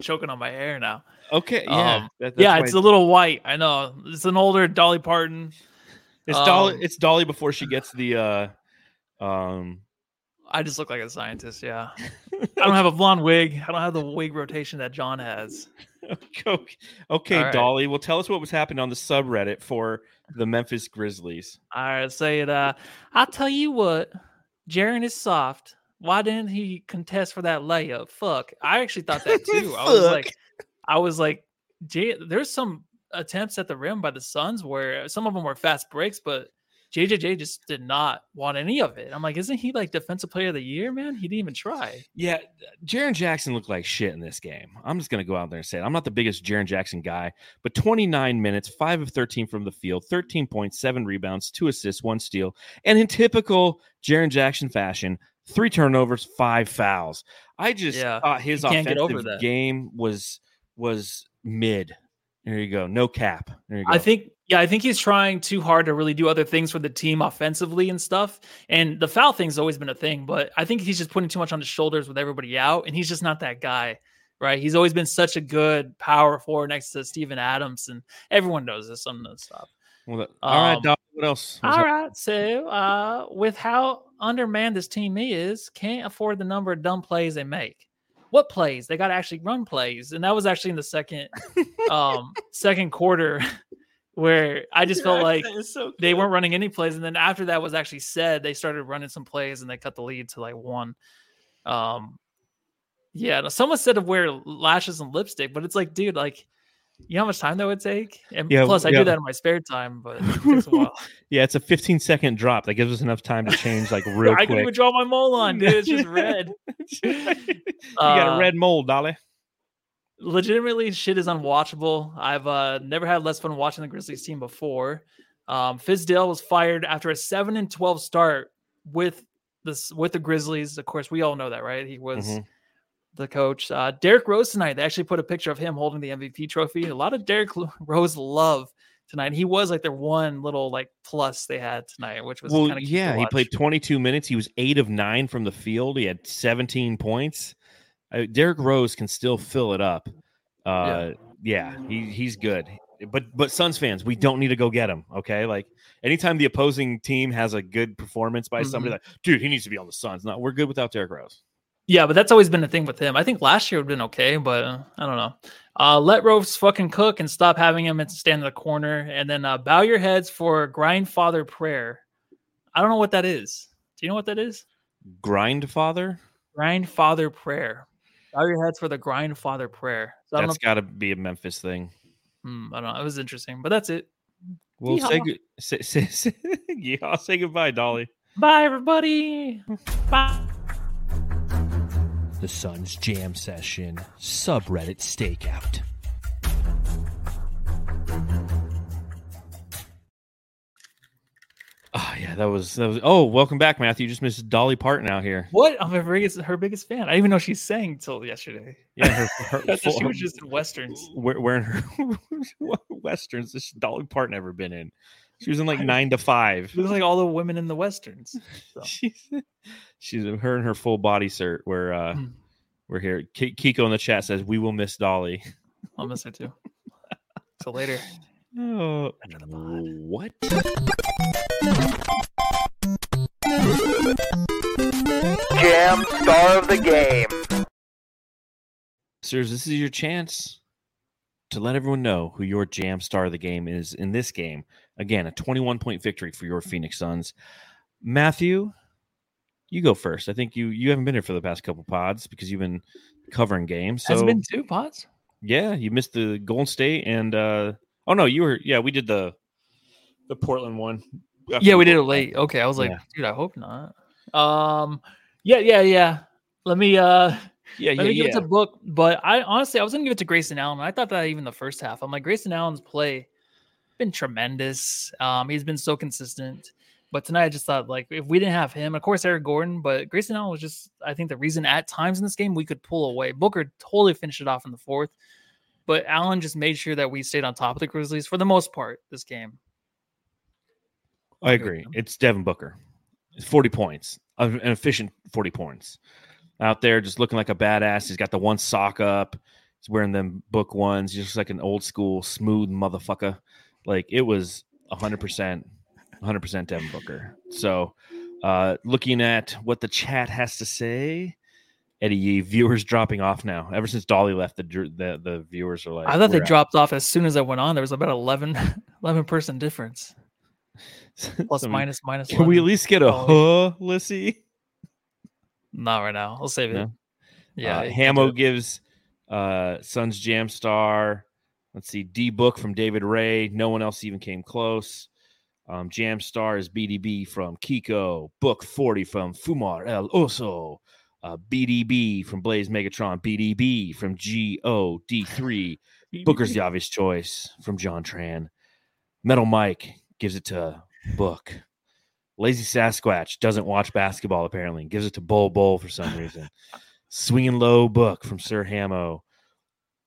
Choking on my hair now. Okay. Yeah. Um, that, that's yeah. It's I, a little white. I know it's an older Dolly Parton. It's um, Dolly. It's Dolly before she gets the, uh, um, I just look like a scientist, yeah. I don't have a blonde wig. I don't have the wig rotation that John has. Okay, okay right. Dolly. Well, tell us what was happening on the subreddit for the Memphis Grizzlies. All right, say it. Uh, I'll tell you what. Jaren is soft. Why didn't he contest for that layup? Fuck. I actually thought that too. I was like, I was like, J- there's some attempts at the rim by the Suns where some of them were fast breaks, but J J J just did not want any of it. I'm like, isn't he like defensive player of the year, man? He didn't even try. Yeah, Jaren Jackson looked like shit in this game. I'm just going to go out there and say it. I'm not the biggest Jaren Jackson guy, but twenty-nine minutes, five of thirteen from the field, thirteen point seven rebounds, two assists, one steal, and in typical Jaren Jackson fashion, three turnovers, five fouls. I just yeah, thought his offensive game was was mid. There you go. No cap. There you go. I think, yeah, I think he's trying too hard to really do other things for the team offensively and stuff. And the foul thing's always been a thing, but I think he's just putting too much on his shoulders with everybody out. And he's just not that guy, right? He's always been such a good power forward next to Steven Adams. And everyone knows this. I'm going to stop. Well, all um, right, Doc, what else? What's all right. Up? So uh, with how undermanned this team is, can't afford the number of dumb plays they make. What plays? They got to actually run plays. And that was actually in the second um, second quarter where I just felt like so they weren't running any plays. And then after that was actually said, they started running some plays and they cut the lead to like one. Um, Yeah, no, someone said to wear lashes and lipstick, but it's like, dude, like, you know how much time that would take? And yeah, plus, I yeah. do that in my spare time, but it takes a while. Yeah, it's a fifteen second drop that gives us enough time to change, like, real I quick. I can withdraw my mole on, dude. It's just red. You got a red mole, Dolly. Legitimately, shit is unwatchable. I've uh, never had less fun watching the Grizzlies team before. Um, Fizdale was fired after a seven and twelve start with this with the Grizzlies. Of course, we all know that, right? He was mm-hmm. the coach. Uh, Derrick Rose tonight. They actually put a picture of him holding the M V P trophy. A lot of Derrick Rose love tonight. He was like their one little like plus they had tonight, which was well, kind of yeah. He played twenty-two minutes. He was eight of nine from the field. He had seventeen points. I, Derrick Rose can still fill it up. Uh, yeah. yeah, he he's good. But but Suns fans, we don't need to go get him. Okay, like anytime the opposing team has a good performance by mm-hmm. somebody, like dude, he needs to be on the Suns. No, we're good without Derrick Rose. Yeah, but that's always been a thing with him. I think last year would have been okay, but uh, I don't know. Uh, let Rose fucking cook and stop having him stand in the corner, and then uh, bow your heads for Grindfather prayer. I don't know what that is. Do you know what that is? Grindfather. Grindfather prayer. Bow your heads for the Grindfather prayer. So I don't that's got to be a Memphis thing. Mm, I don't know. It was interesting, but that's it. Well, say, gu- say, say, say, yeehaw, say goodbye, Dolly. Bye, everybody. Bye. The Suns Jam Session subreddit stakeout. Oh, yeah, that was, that was, oh, welcome back, Matthew. You just missed Dolly Parton out here. What? I'm her biggest, her biggest fan. I didn't even know she sang until yesterday. Yeah, her, her, her full, she was just in Westerns. Where, where in her Westerns has Dolly Parton ever been in? She was in like nine to five. She was like all the women in the Westerns. So. she's, she's her and her full body cert. We're, uh, mm. we're here. K- Kiko in the chat says, we will miss Dolly. I'll miss her too. Till later. Oh, what? Jam star of the game. Sirs, this is your chance to let everyone know who your jam star of the game is in this game. Again, a twenty-one point victory for your Phoenix Suns. Matthew, you go first. I think you you haven't been here for the past couple pods because you've been covering games. So. Has it been two pods? Yeah, you missed the Golden State and... uh Oh, no, you were, yeah, we did the the Portland one. Yeah, we did it late. Okay, I was like, yeah. dude, I hope not. Um, Yeah, yeah, yeah. Let me, uh, yeah, let yeah, me give yeah. it to Book. But I honestly, I was going to give it to Grayson Allen. I thought that even the first half. I'm like, Grayson Allen's play been tremendous. Um, He's been so consistent. But tonight, I just thought, like, if we didn't have him, of course, Eric Gordon, but Grayson Allen was just, I think, the reason at times in this game we could pull away. Booker totally finished it off in the fourth. But Allen just made sure that we stayed on top of the Grizzlies for the most part this game. I agree. It's Devin Booker. It's forty points. An efficient forty points. Out there just looking like a badass. He's got the one sock up. He's wearing them book ones. He's just like an old school smooth motherfucker. Like it was one hundred percent, one hundred percent Devin Booker. So uh, looking at what the chat has to say. Eddie Yee, viewers dropping off now. Ever since Dolly left, the the, the viewers are like... I thought they out. dropped off as soon as I went on. There was about eleven, eleven person difference. Plus, so, minus, minus Can eleven. We at least get a oh, huh, Lissy? Not right now. I'll save it. No? Yeah. Uh, it, Hamo it. gives uh, Suns Jam Star. Let's see. D-Book from David Ray. No one else even came close. Um, Jam Star is B D B from Kiko. Book forty from Fumar El Oso. Uh, B D B from Blaze Megatron, B D B from G O D three, Booker's the obvious choice from John Tran. Metal Mike gives it to Book. Lazy Sasquatch doesn't watch basketball apparently, gives it to Bull Bull for some reason. Swinging Low Book from Sir Hamo,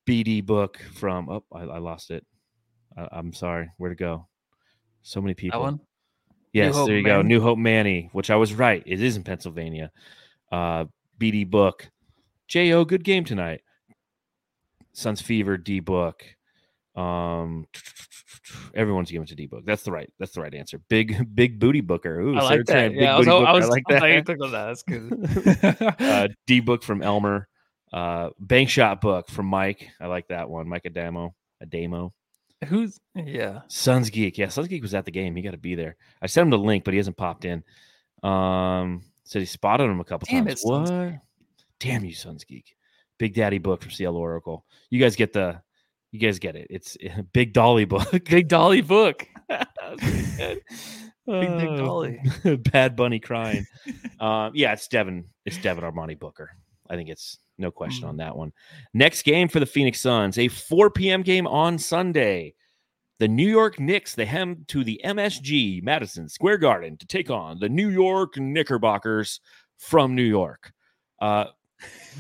B D Book from oh I, I lost it. I, I'm sorry, where to go? So many people. That one? Yes, Hope, there you man. go. New Hope Manny, which I was right. It is in Pennsylvania. Uh, B D Book, J O good game tonight. Suns Fever, D Book. Um, everyone's giving it to D Book. That's the right. That's the right answer. Big, big booty Booker. Ooh, I like that. Yeah, I, was, I, was, I like that. I was That's good. uh, D Book from Elmer. Uh, Bank Shot Book from Mike. I like that one. Mike Adamo. Adamo. Who's yeah? Suns Geek. Yeah, Suns Geek was at the game. He got to be there. I sent him the link, but he hasn't popped in. Um. Said he spotted him a couple Damn times. It, what? Damn you, Suns Geek. Big Daddy book from C L Oracle. You guys get the, you guys get it. It's a Big Dolly book. Big Dolly book. Big, uh, Big Dolly. Bad Bunny crying. um, yeah, it's Devin. It's Devin Armani Booker. I think it's no question mm. on that one. Next game for the Phoenix Suns, a four p.m. game on Sunday. The New York Knicks, they head to the M S G, Madison Square Garden, to take on the New York Knickerbockers from New York. Uh,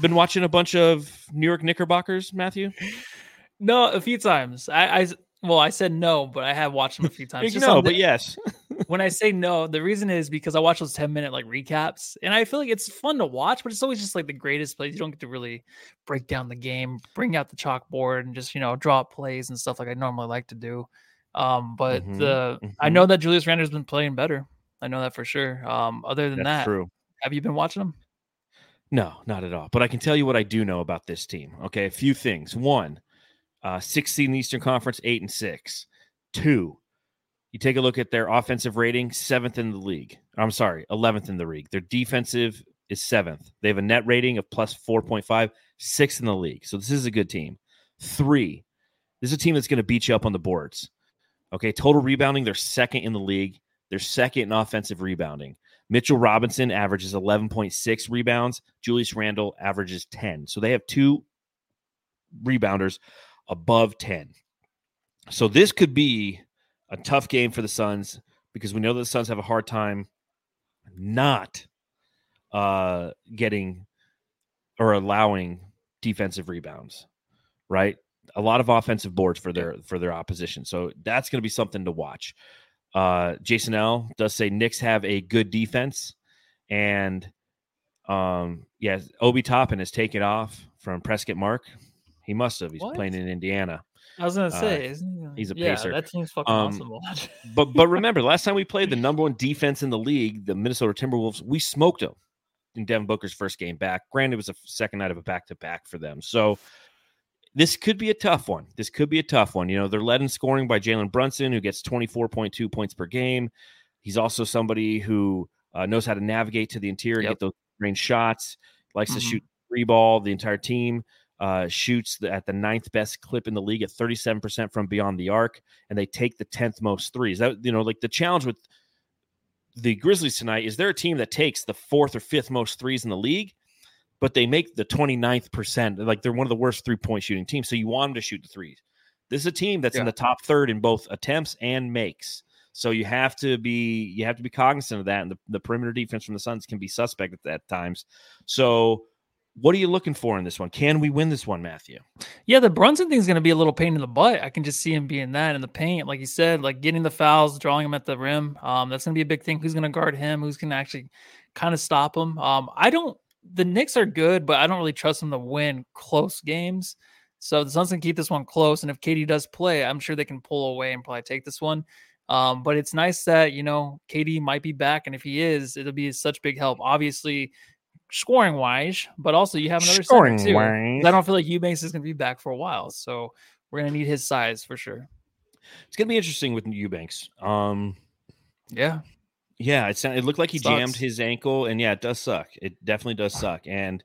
been watching a bunch of New York Knickerbockers, Matthew? No, a few times. I, I well, I said no, but I have watched them a few times. Just no, but yes. When I say no, the reason is because I watch those ten minute like recaps, and I feel like it's fun to watch, but it's always just like the greatest plays. You don't get to really break down the game, bring out the chalkboard, and just, you know, draw up plays and stuff like I normally like to do. Um, but mm-hmm. the mm-hmm. I know that Julius Randle has been playing better. I know that for sure. Um, other than That's that, true. Have you been watching them? No, not at all. But I can tell you what I do know about this team. Okay, a few things. One, uh, sixth seed in the Eastern Conference, eight and six. Two. You take a look at their offensive rating, seventh in the league. I'm sorry, eleventh in the league. Their defensive is seventh. They have a net rating of plus four point five, sixth in the league. So this is a good team. Three, this is a team that's going to beat you up on the boards. Okay, total rebounding, they're second in the league. They're second in offensive rebounding. Mitchell Robinson averages eleven point six rebounds. Julius Randle averages ten. So they have two rebounders above ten. So this could be a tough game for the Suns, because we know that the Suns have a hard time not uh, getting or allowing defensive rebounds, right? A lot of offensive boards for their for their opposition. So that's going to be something to watch. Uh, Jason L. does say Knicks have a good defense. And, um, yeah, Obi Toppin has taken off from Prescott Mark. He must have. He's what? Playing in Indiana. I was gonna say, uh, isn't he a, he's a yeah, pacer. That team's fucking um, awesome. but but remember, last time we played the number one defense in the league, the Minnesota Timberwolves, we smoked them in Devin Booker's first game back. Granted, it was a second night of a back to back for them. So this could be a tough one. This could be a tough one. You know, they're led in scoring by Jalen Brunson, who gets twenty-four point two points per game. He's also somebody who uh, knows how to navigate to the interior, yep. get those range shots. Likes mm-hmm. to shoot three ball. The entire team. Uh, shoots the, at the ninth best clip in the league at thirty-seven percent from beyond the arc, and they take the tenth most threes. That, you know, like the challenge with the Grizzlies tonight is they're a team that takes the fourth or fifth most threes in the league, but they make the twenty-ninth percent. Like they're one of the worst three-point shooting teams, so you want them to shoot the threes. This is a team that's yeah. in the top third in both attempts and makes. So you have to be you have to be cognizant of that, and the, the perimeter defense from the Suns can be suspect at, at times. So what are you looking for in this one? Can we win this one, Matthew? Yeah, the Brunson thing's going to be a little pain in the butt. I can just see him being that in the paint. Like you said, like getting the fouls, drawing him at the rim. Um, that's going to be a big thing. Who's going to guard him? Who's going to actually kind of stop him? Um, I don't, the Knicks are good, but I don't really trust them to win close games. So the Suns can keep this one close. And if K D does play, I'm sure they can pull away and probably take this one. Um, but it's nice that, you know, K D might be back. And if he is, it'll be such big help. Obviously, scoring wise, but also you have another scoring center too. Wise. I don't feel like Eubanks is going to be back for a while, so we're going to need his size for sure. It's going to be interesting with Eubanks. Um, yeah, yeah. It sound, it looked like he Sucks. jammed his ankle, and yeah, it does suck. It definitely does suck. And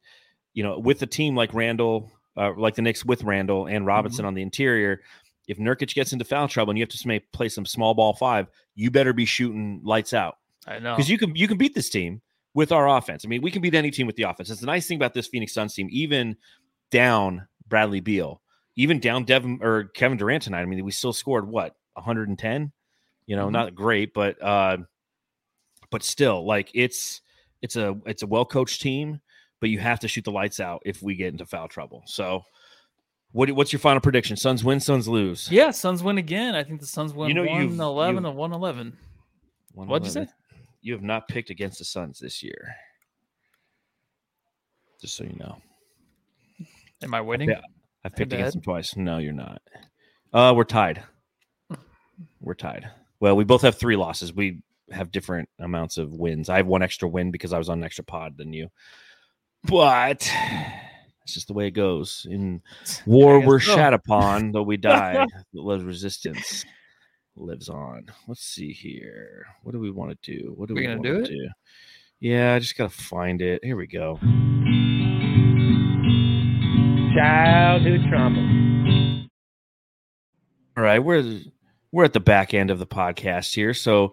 you know, with a team like Randle, uh, like the Knicks with Randle and Robinson mm-hmm. on the interior, if Nurkic gets into foul trouble and you have to play some small ball five, you better be shooting lights out. I know, because you can you can beat this team with our offense. I mean, we can beat any team with the offense. That's the nice thing about this Phoenix Suns team, even down Bradley Beal, even down Devin or Kevin Durant tonight. I mean, we still scored what, one hundred ten, you know, mm-hmm. not great, but, uh, but still like it's, it's a, it's a well-coached team, but you have to shoot the lights out if we get into foul trouble. So what, what's your final prediction? Suns win, Suns lose. Yeah. Suns win again. I think the Suns win, you know, one eleven or one eleven. What'd you say? You have not picked against the Suns this year. Just so you know. Am I winning? Yeah, I've picked against them twice. No, you're not. Uh, we're tied. We're tied. Well, we both have three losses. We have different amounts of wins. I have one extra win because I was on an extra pod than you. But it's just the way it goes. In war, we're so. shat upon, though we die. The resistance lives on. Let's see here. What do we want to do? What do We're we want to do, do? Yeah, I just got to find it. Here we go. childhood trauma. All right, we're we're at the back end of the podcast here, so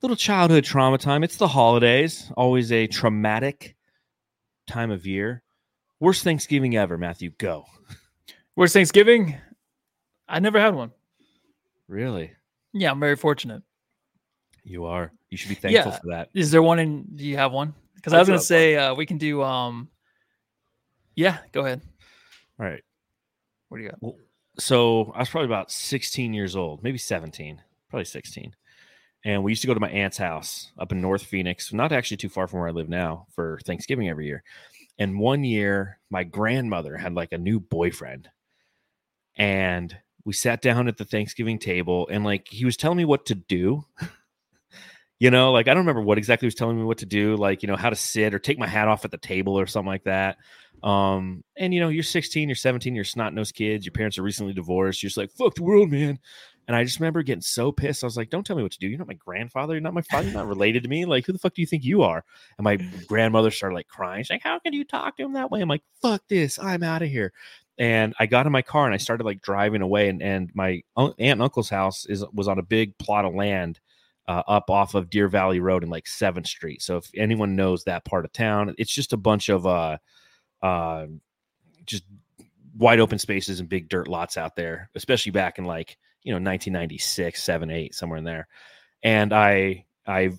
little childhood trauma time. It's the holidays, always a traumatic time of year. Worst Thanksgiving ever, Matthew. Go. Worst Thanksgiving? I never had one. Really? Yeah, I'm very fortunate. You are. You should be thankful yeah. for that. Is there one in? Do you have one? Because I, I was going to say uh, we can do. Um, yeah, go ahead. All right. What do you got? Well, so I was probably about sixteen years old, maybe seventeen, probably sixteen. And we used to go to my aunt's house up in North Phoenix, not actually too far from where I live now, for Thanksgiving every year. And one year, my grandmother had like a new boyfriend. And we sat down at the Thanksgiving table and like he was telling me what to do. You know, like I don't remember what exactly he was telling me what to do, like, you know, how to sit or take my hat off at the table or something like that. Um, and, you know, you're sixteen, you're seventeen, you're snot-nosed kids. Your parents are recently divorced. You're just like, fuck the world, man. And I just remember getting so pissed. I was like, don't tell me what to do. You're not my grandfather. You're not my father. You're not related to me. Like, who the fuck do you think you are? And my grandmother started like crying. She's like, how can you talk to him that way? I'm like, fuck this. I'm out of here. And I got in my car and I started like driving away. And, and my aunt and uncle's house is was on a big plot of land uh, up off of Deer Valley Road and like seventh Street. So if anyone knows that part of town, it's just a bunch of uh, uh, just wide open spaces and big dirt lots out there, especially back in like, you know, nineteen ninety-six, seven, eight, somewhere in there. And I, I,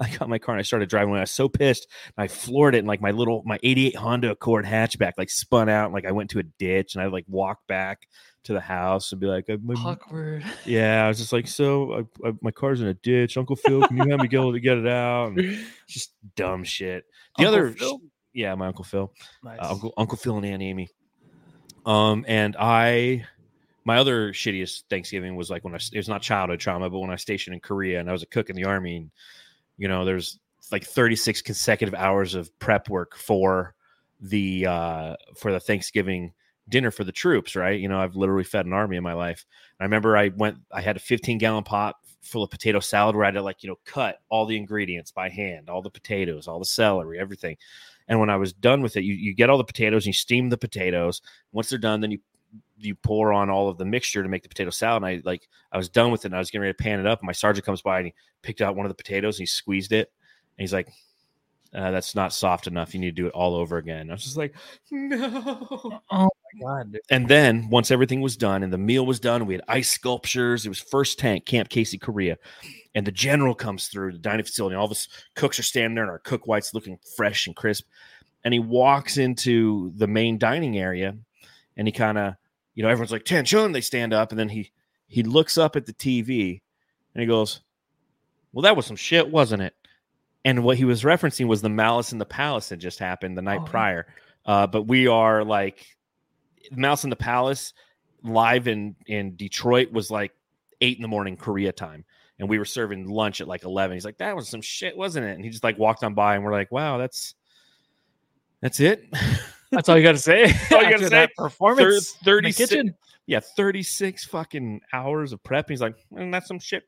I got in my car and I started driving when I was so pissed. I floored it and like my little, my eighty-eight Honda Accord hatchback, like spun out. And like I went to a ditch and I like walked back to the house and be like, my, awkward. Yeah. I was just like, so I, I, my car's in a ditch. Uncle Phil, can you help me get, to get it out? And just dumb shit. The Uncle other, Phil? Yeah, my Uncle Phil, nice. uh, Uncle, Uncle Phil and Aunt Amy. Um, and I, My other shittiest Thanksgiving was like when I, it was not childhood trauma, but when I was stationed in Korea and I was a cook in the army, and, you know, there's like thirty-six consecutive hours of prep work for the, uh, for the Thanksgiving dinner for the troops, right? You know, I've literally fed an army in my life. And I remember I went, I had a fifteen gallon pot full of potato salad where I had to like, you know, cut all the ingredients by hand, all the potatoes, all the celery, everything. And when I was done with it, you, you get all the potatoes and you steam the potatoes. Once they're done, then you you pour on all of the mixture to make the potato salad. And I like, I was done with it and I was getting ready to pan it up. And my sergeant comes by and he picked out one of the potatoes and he squeezed it. And he's like, uh, that's not soft enough. You need to do it all over again. And I was just like, no. Oh my God. Dude. And then once everything was done and the meal was done, we had ice sculptures. It was first tank Camp Casey, Korea. And the general comes through the dining facility. And all of us cooks are standing there and our cook white's looking fresh and crisp. And he walks into the main dining area and he kind of, you know, everyone's like, tension, they stand up, and then he he looks up at the T V, and he goes, well, that was some shit, wasn't it? And what he was referencing was the Malice in the Palace that just happened the night oh. prior. Uh, but we are, like, Malice in the Palace live in, in Detroit was, like, eight in the morning Korea time, and we were serving lunch at, like, eleven. He's like, that was some shit, wasn't it? And he just, like, walked on by, and we're like, wow, that's that's it? That's all you got to say. That's all you got to say. Performance. thirty, thirty-six, in the kitchen. Yeah, thirty-six fucking hours of prep. He's like, mm, that's some shit.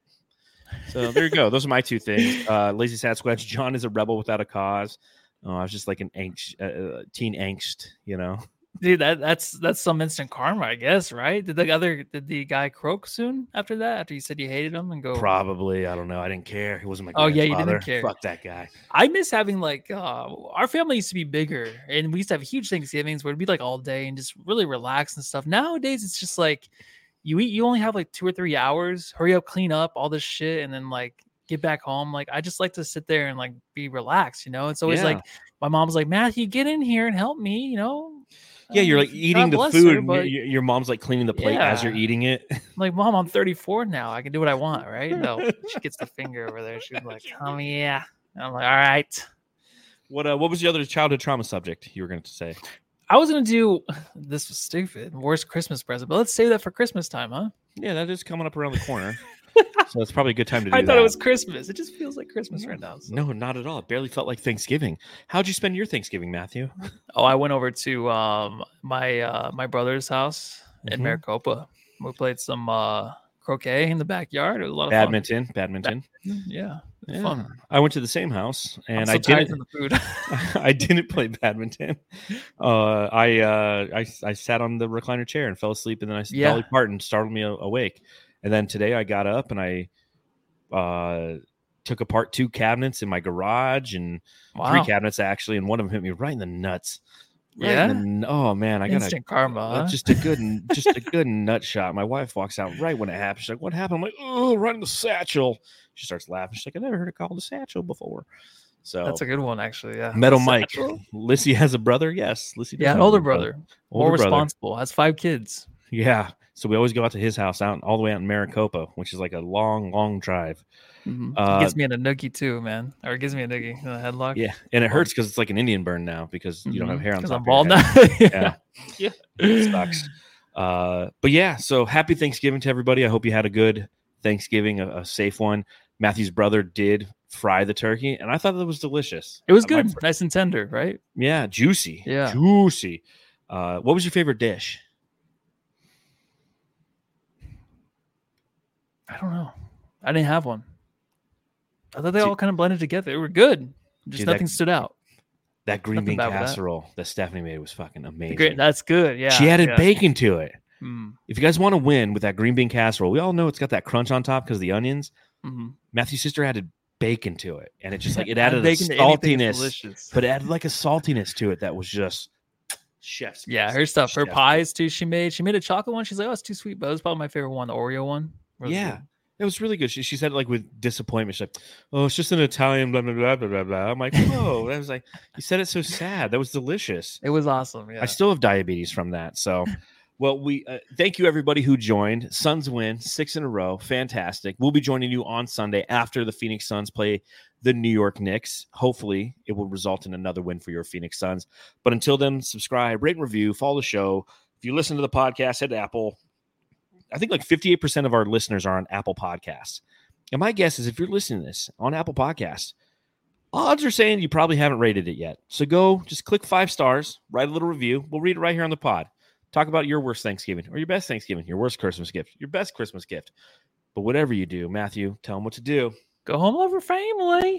So there you go. Those are my two things. Uh, Lazy Sasquatch. John is a rebel without a cause. Oh, I was just like an angst, uh, teen angst, you know. Dude, that that's that's some instant karma, I guess, right? Did the other did the guy croak soon after that? After you said you hated him and go probably. I don't know. I didn't care. He wasn't my grandfather. Oh yeah, you didn't care. Fuck that guy. I miss having like uh, our family used to be bigger, and we used to have huge Thanksgivings where it'd be like all day and just really relax and stuff. Nowadays, it's just like you eat. You only have like two or three hours. Hurry up, clean up all this shit, and then like get back home. Like I just like to sit there and like be relaxed, you know. It's always yeah. like my mom's like, Matthew, get in here and help me, you know. Yeah, you're like eating the food. Her, but... your, your mom's like cleaning the plate yeah. as you're eating it. I'm like, Mom, I'm thirty-four now. I can do what I want, right? No, she gets the finger over there. She's like, "Come here." And I'm like, "All right." What uh, what was the other childhood trauma subject you were going to say? I was going to do this was stupid. Worst Christmas present, but let's save that for Christmas time, huh? Yeah, that is coming up around the corner. So it's probably a good time to do that. I thought that. It was Christmas. It just feels like Christmas right now. So. No, not at all. It barely felt like Thanksgiving. How'd you spend your Thanksgiving, Matthew? Oh, I went over to um, my uh, my brother's house in mm-hmm. Maricopa. We played some uh, croquet in the backyard. It was a lot of badminton, fun. Badminton. Badminton. Yeah. Yeah. Fun. I went to the same house, and so I didn't. Food. I didn't play badminton. Uh, I, uh, I I sat on the recliner chair and fell asleep, and then I yeah. Dolly Parton startled me awake. And then today I got up and I uh, took apart two cabinets in my garage, and wow. three cabinets actually, and one of them hit me right in the nuts. Right yeah. The, oh man, I got instant karma. Uh, huh? Just a good, just a good nut shot. My wife walks out right when it happens. She's like, "What happened?" I'm like, "Oh, right in the satchel." She starts laughing. She's like, "I never heard it called a satchel before." So that's a good one, actually. Yeah. Metal Mike. Lissy has a brother. Yes, Lissy. Yeah, an older brother. brother. Older More brother. responsible. Has five kids. Yeah. So we always go out to his house, out all the way out in Maricopa, which is like a long, long drive. Mm-hmm. Uh, it gives me a noogie too, man. Or it gives me a noogie, a headlock. Yeah, and it hurts because it's like an Indian burn now because you mm-hmm. don't have hair on top. Because I'm bald now. yeah, yeah, it sucks. Uh, but yeah, so happy Thanksgiving to everybody. I hope you had a good Thanksgiving, a, a safe one. Matthew's brother did fry the turkey, and I thought that was delicious. It was good, my... nice and tender, right? Yeah, juicy. Yeah, juicy. Uh, what was your favorite dish? I don't know. I didn't have one. I thought they all kind of blended together. They were good. Just Dude, nothing that, stood out. That green nothing bean casserole that. that Stephanie made was fucking amazing. Great, that's good. Yeah. She added yeah. bacon to it. Mm. If you guys want to win with that green bean casserole, we all know it's got that crunch on top because of the onions. Mm-hmm. Matthew's sister added bacon to it. And it just like it added a saltiness. But it added like a saltiness to it that was just chef's. Yeah, her stuff. Chef. Her pies too, she made. She made a chocolate one. She's like, oh, it's too sweet, but it was probably my favorite one, the Oreo one. Really yeah. Good. It was really good. She she said like with disappointment, she's like, "Oh, it's just an Italian blah blah blah blah blah blah." I'm like, "Whoa!" I was like, "You said it so sad. That was delicious. It was awesome." Yeah. I still have diabetes from that. So, well, we uh, thank you everybody who joined. Suns win six in a row. Fantastic. We'll be joining you on Sunday after the Phoenix Suns play the New York Knicks. Hopefully, it will result in another win for your Phoenix Suns. But until then, subscribe, rate, and review, follow the show. If you listen to the podcast, head to Apple. I think like fifty-eight percent of our listeners are on Apple Podcasts. And my guess is if you're listening to this on Apple Podcasts, odds are saying you probably haven't rated it yet. So go just click five stars, write a little review. We'll read it right here on the pod. Talk about your worst Thanksgiving or your best Thanksgiving, your worst Christmas gift, your best Christmas gift. But whatever you do, Matthew, tell them what to do. Go home, love your family.